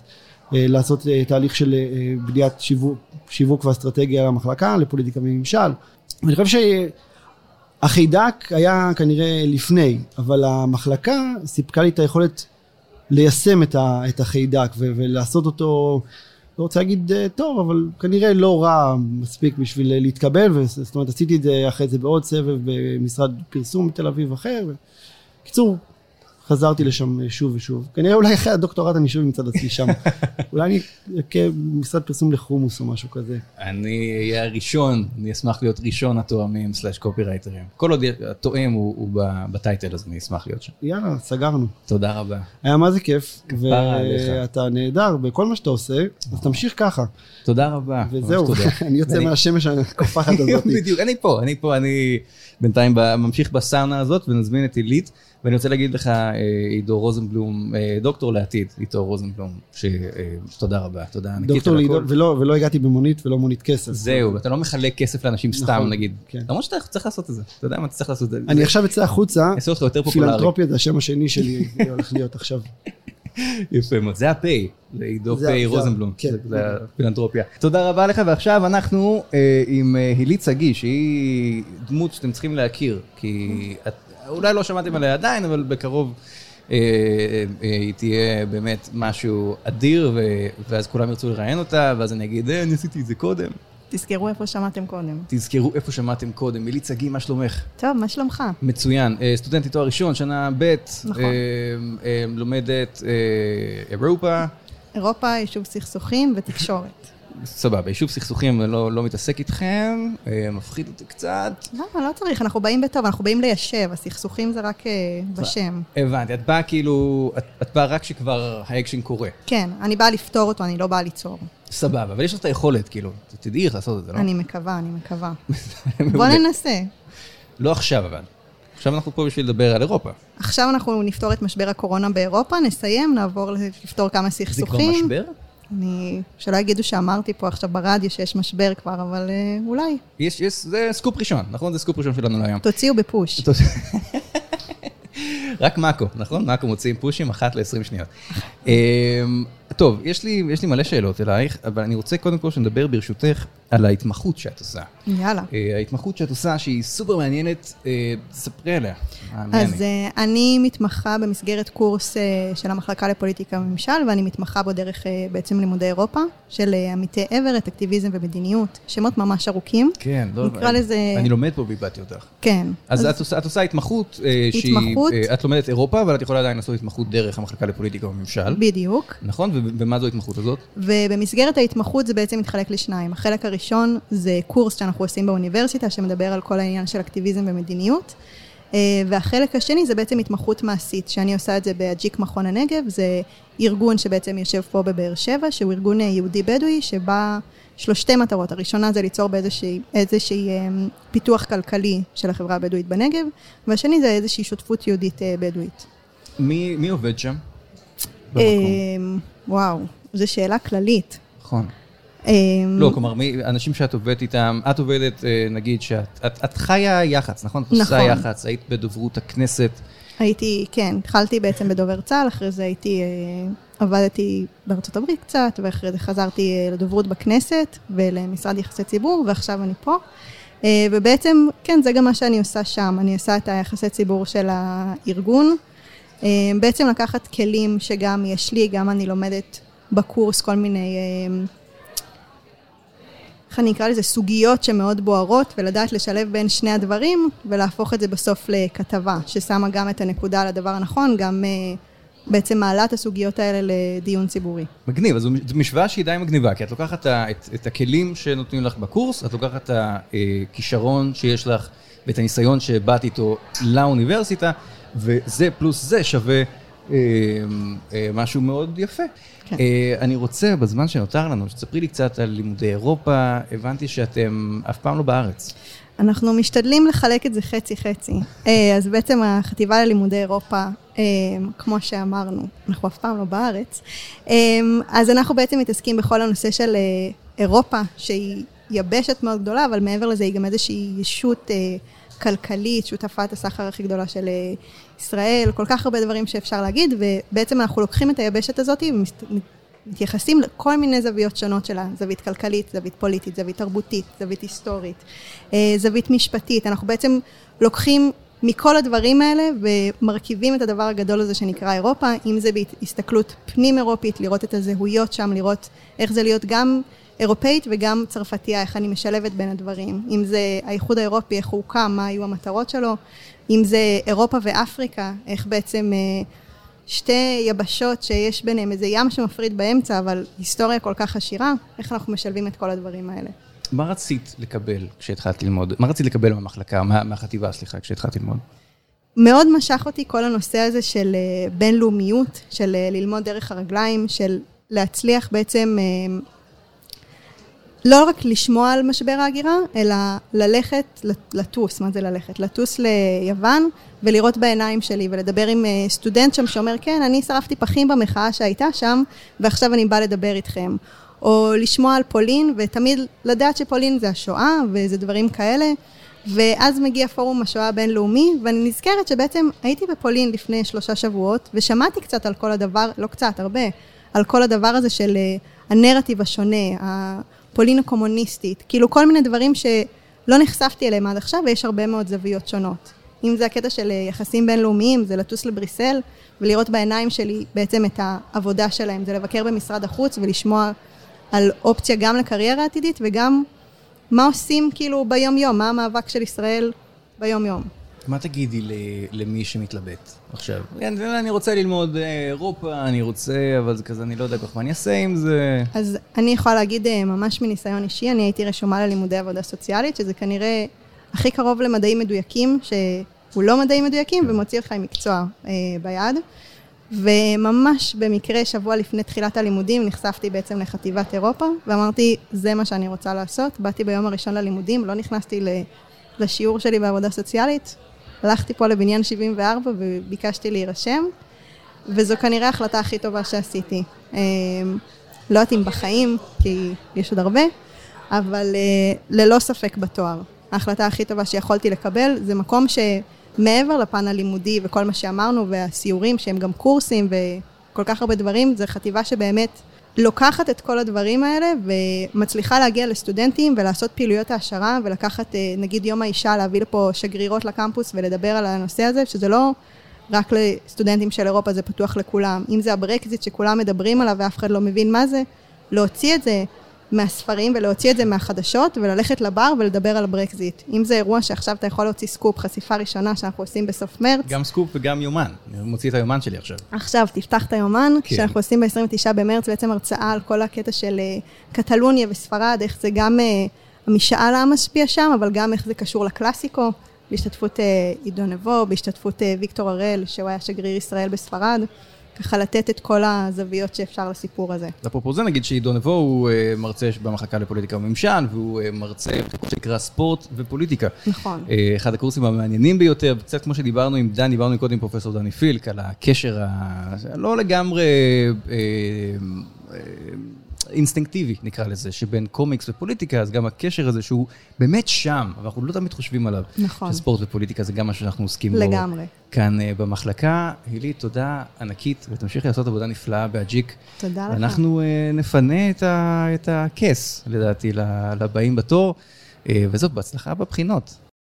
לעשות תהליך של בניית שיווק ואסטרטגיה למחלקה, לפוליטיקה וממשל. ואני חושב שהחידק היה כנראה לפני, אבל המחלקה סיפקה לי את היכולת ליישם את החידק ולעשות אותו, לא רוצה להגיד טוב, אבל כנראה לא רע מספיק בשביל להתקבל, זאת אומרת, עשיתי את זה אחרי זה בעוד סבב במשרד פרסום בתל אביב אחר, קיצור, חזרתי לשם שוב ושוב. כנראה אולי אחרי הדוקטורט אני שוב מצד עצמי שם. אולי אני כמשרד פרסום לחומוס או משהו כזה. אני אהיה הראשון, אני אשמח להיות ראשון התואמים סלאש קופירייטרים. כל עוד התואם הוא בטייטל, אז אני אשמח להיות שם. יאללה, סגרנו. תודה רבה. היה מה זה כיף. ואתה נהדר בכל מה שאתה עושה, אז תמשיך ככה. תודה רבה. וזהו, אני יוצא מהשמש הקופחת הזאת. בדיוק, אני פה, אני בינתיים ממשיך בסאונה הזאת ונזמין את הילית. ואני רוצה להגיד לך, עידו רוזנבלום, דוקטור לעתיד, עידו רוזנבלום, שתודה רבה, תודה ענקית. דוקטור לעידו, ולא הגעתי במונית ולא מונית כסף. זהו, אתה לא מחלק כסף לאנשים סתם, נגיד. למרות שאתה צריך לעשות את זה, אתה יודע מה, אתה צריך לעשות את זה. אני עכשיו אצא החוצה, פילנתרופיה זה השם השני שלי, הולך להיות עכשיו. יפה מאוד, זה הפי, לעידו פי רוזנבלום, זה הפילנתרופיה. תודה רבה לך, ועכשיו אנחנו עם היליץ אגיש, שהיא דמות שאתם צריכים להכיר, כי אולי לא שמעתם עליה עדיין, אבל בקרוב היא תהיה באמת משהו אדיר, ואז כולם ירצו לראיין אותה, ואז אני אגיד, אני עשיתי את זה קודם. תזכרו איפה שמעתם קודם. היליץ אגיש, מה שלומך? טוב, מה שלומך? מצוין. סטודנטית תואר ראשון, שנה ב', נכון. לומדת אירופה, יישוב סכסוכים ותקשורת. סבבה, יישוב סכסוכים לא מתעסק איתכם, מפחיד אותי קצת. לא צריך, אנחנו באים בטוב, אנחנו באים ליישב, הסכסוכים זה רק בשם. הבנתי, את באה כאילו, את באה רק שכבר האקשן קורה. כן, אני באה לפתור אותו, אני לא באה ליצור. סבבה, אבל יש לך את היכולת, כאילו, תדעי איך לעשות את זה, לא? אני מקווה. בוא ננסה. לא עכשיו, אבל. עכשיו אנחנו פה בשביל לדבר על אירופה. עכשיו אנחנו נפתור את משבר הקורונה באירופה, נסיים, נעבור לפתור כמה סכסוכים. זה כבר משבר? אני, שלא יגידו שאמרתי פה עכשיו ברדיו שיש משבר כבר, אבל אולי. יש, זה סקופ ראשון, נכון? זה סקופ ראשון שלנו להיום. תוציאו בפוש. רק מאקו, נכון? מאקו מוציאים פושים 1 ל-20 שניות. טוב, יש לי מלא שאלות אלייך, אבל אני רוצה קודם כל שנדבר ברשותך על ההתמחות שאת עושה. יאללה. ההתמחות שאת עושה שהיא סופר מעניינת, תספרי עליה. אז אני מתמחה במסגרת קורס של המחלקה לפוליטיקה וממשל, ואני מתמחה בו דרך בעצם לימודי אירופה, של עמיתי עברת, אקטיביזם ומדיניות, שמות ממש ארוכים. כן, לא, אני לומד פה והבאתי אותך. כן. אז את עושה התמחות שהיא, את לומדת אירופה, אבל את יכולה עדיין לעשות התמחות דרך המחלקה לפוליטיקה וממשל. בדיוק. נכון? ומה זו ההתמחות הזאת? ובמסגרת ההתמחות זה בעצם מתחלק לשניים. החלק הראשון זה קורס שאנחנו עושים באוניברסיטה, שמדבר על כל העניין של אקטיביזם ומדיניות. והחלק השני זה בעצם התמחות מעשית, שאני עושה את זה באג'יק מכון הנגב, זה ארגון שבעצם יושב פה בבאר שבע, שהוא ארגון יהודי בדואי, שבה שלושתי מטרות. הראשונה זה ליצור באיזושהי פיתוח כלכלי של החברה הבדואית בנגב, והשני זה איזושהי שותפות יהודית בדואית. מי עובד שם? וואו, זו שאלה כללית. נכון. לא, כלומר, אנשים שאת עובדת איתם, את עובדת, נגיד, שאת חיה יח"צ, נכון? נכון. את עושה יח"צ, היית בדוברות הכנסת. הייתי, כן, התחלתי בעצם בדובר צה"ל, אחרי זה עבדתי בארצות הברית קצת, ואחרי זה חזרתי לדוברות בכנסת, ולמשרד יחסי ציבור, ועכשיו אני פה. ובעצם, כן, זה גם מה שאני עושה שם. אני עושה את היחסי ציבור של הארגון, בעצם לקחת כלים שגם יש לי, גם אני לומדת בקורס כל מיני, איך אני אקרא לזה, סוגיות שמאוד בוערות, ולדעת לשלב בין שני הדברים, ולהפוך את זה בסוף לכתבה, ששמה גם את הנקודה על הדבר הנכון, גם בעצם מעלה את הסוגיות האלה לדיון ציבורי. מגניב, אז זו משוואה שהיא די מגניבה, כי את לוקחת את הכלים שנותנים לך בקורס, את לוקחת את הכישרון שיש לך, ואת הניסיון שבאת איתו לאוניברסיטה, וזה פלוס זה שווה משהו מאוד יפה. כן. אני רוצה, בזמן שנותר לנו, שתספרי לי קצת על לימודי אירופה, הבנתי שאתם אף פעם לא בארץ. אנחנו משתדלים לחלק את זה חצי-חצי. אז בעצם החטיבה ללימודי אירופה, כמו שאמרנו, אנחנו אף פעם לא בארץ. אז אנחנו בעצם מתעסקים בכל הנושא של אירופה, שהיא יבשת מאוד גדולה, אבל מעבר לזה היא גם איזושהי ישות כלכלית, שותפת הסחר הכי גדולה של ישראל, כל כך הרבה דברים שאפשר להגיד, ובעצם אנחנו לוקחים את היבשת הזאת מתייחסים לכל מיני זוויות שונות שלה, זווית כלכלית, זווית פוליטית, זווית תרבותית, זווית היסטורית, זווית משפטית. אנחנו בעצם לוקחים מכל הדברים האלה ומרכיבים את הדבר הגדול הזה שנקרא אירופה, אם זה בהסתכלות פנים אירופית, לראות את הזהויות שם, לראות איך זה להיות גם אירופאית וגם צרפתיה, איך אני משלבת בין הדברים. אם זה האיחוד האירופי, איך הוא קם, מה היו המטרות שלו, אם זה אירופה ואפריקה, איך בעצם שתי יבשות שיש ביניהם, איזה ים שמפריד באמצע, אבל היסטוריה כל כך עשירה, איך אנחנו משלבים את כל הדברים האלה. מה רצית לקבל כשהתחלת ללמוד? מה רצית לקבל מהמחלקה, מהחטיבה, סליחה, כשהתחלת ללמוד? מאוד משך אותי כל הנושא הזה של בינלאומיות, של ללמוד דרך הרגליים, של להצליח בעצם לא רק לשמוע על משבר ההגירה, אלא ללכת, לטוס, מה זה ללכת? לטוס ליוון ולראות בעיניים שלי, ולדבר עם סטודנט שם שאומר, כן, אני שרפתי פחים במחאה שהייתה שם, ועכשיו אני באה לדבר איתכם. או לשמוע על פולין, ותמיד לדעת שפולין זה השואה, וזה דברים כאלה. ואז מגיע פורום השואה הבינלאומי, ואני נזכרת שבעצם הייתי בפולין לפני 3 שבועות, ושמעתי קצת על כל הדבר, לא קצת, הרבה, על כל הדבר הזה של הנרטיב השונה, פולין הקומוניסטית, כאילו כל מיני דברים שלא נחשפתי אליהם עד עכשיו, ויש הרבה מאוד זוויות שונות. אם זה הקטע של יחסים בינלאומיים, זה לטוס לבריסל, ולראות בעיניים שלי בעצם את העבודה שלהם, זה לבקר במשרד החוץ ולשמוע על אופציה גם לקריירה עתידית, וגם מה עושים כאילו ביום יום, מה המאבק של ישראל ביום יום. מה תגידי למי שמתלבט עכשיו? אני רוצה ללמוד אירופה, אני רוצה, אבל זה כזה, אני לא יודע כך מה אני אעשה עם זה. אז אני יכולה להגיד ממש מניסיון אישי, אני הייתי רשומה ללימודי עבודה סוציאלית, שזה כנראה הכי קרוב למדעים מדויקים, שהוא לא מדעים מדויקים, ומוציא אותך עם מקצוע ביד. וממש במקרה שבוע לפני תחילת הלימודים נחשפתי בעצם לחטיבת אירופה, ואמרתי, זה מה שאני רוצה לעשות. באתי ביום הראשון ללימודים, לא נכנסתי לשיעור שלי בעבודה סוציאלית, הלכתי פה לבניין 74 וביקשתי להירשם, וזו כנראה ההחלטה הכי טובה שעשיתי. לא יודעת אם בחיים, כי יש עוד הרבה, אבל ללא ספק בתואר. ההחלטה הכי טובה שיכולתי לקבל, זה מקום שמעבר לפן הלימודי וכל מה שאמרנו, והסיורים שהם גם קורסים וכל כך הרבה דברים, זו חטיבה שבאמת לוקחת את כל הדברים האלה ומצליחה להגיע לסטודנטים ולעשות פעילויות העשרה ולקחת, נגיד יום האישה, להביא לפה שגרירות לקמפוס ולדבר על הנושא הזה, שזה לא רק לסטודנטים של אירופה, זה פתוח לכולם. אם זה הבריקזיט שכולם מדברים עליו ואף אחד לא מבין מה זה, להוציא את זה מהספרים ולהוציא את זה מהחדשות וללכת לבר ולדבר על הבריקזיט. אם זה אירוע שעכשיו אתה יכול להוציא סקופ, חשיפה ראשונה שאנחנו עושים בסוף מרץ. גם סקופ וגם יומן. אני מוציא את היומן שלי עכשיו. עכשיו, תפתח את היומן. כן. שאנחנו עושים ב-29 במרץ בעצם הרצאה על כל הקטע של קטלוניה וספרד, איך זה גם המשאל המשפיע שם, אבל גם איך זה קשור לקלאסיקו, בהשתתפות ידונבו, בהשתתפות ויקטור הרל, שהוא היה שגריר ישראל בספרד. ככה לתת את כל הזוויות שאפשר לסיפור הזה. אפרופו זה נגיד שעידו נבו הוא מרצה במחלקה לפוליטיקה וממשל, והוא מרצה שנקרא ספורט ופוליטיקה. נכון. אחד הקורסים המעניינים ביותר, קצת כמו שדיברנו עם דני, דיברנו קודם עם פרופסור דני פילק, על הקשר הלא לגמרי אינסטינקטיבי, נקרא לזה, שבין קומיקס ופוליטיקה, אז גם הקשר הזה שהוא באמת שם, אבל אנחנו לא תמיד חושבים עליו. נכון. שספורט ופוליטיקה זה גם מה שאנחנו עוסקים לגמרי. בו. כאן במחלקה. הילי, תודה ענקית, ותמשיכי לעשות עבודה נפלאה באג'יק. תודה לך. אנחנו נפנה את הכס, לדעתי, לבאים בתור, וזאת בהצלחה בבחינות.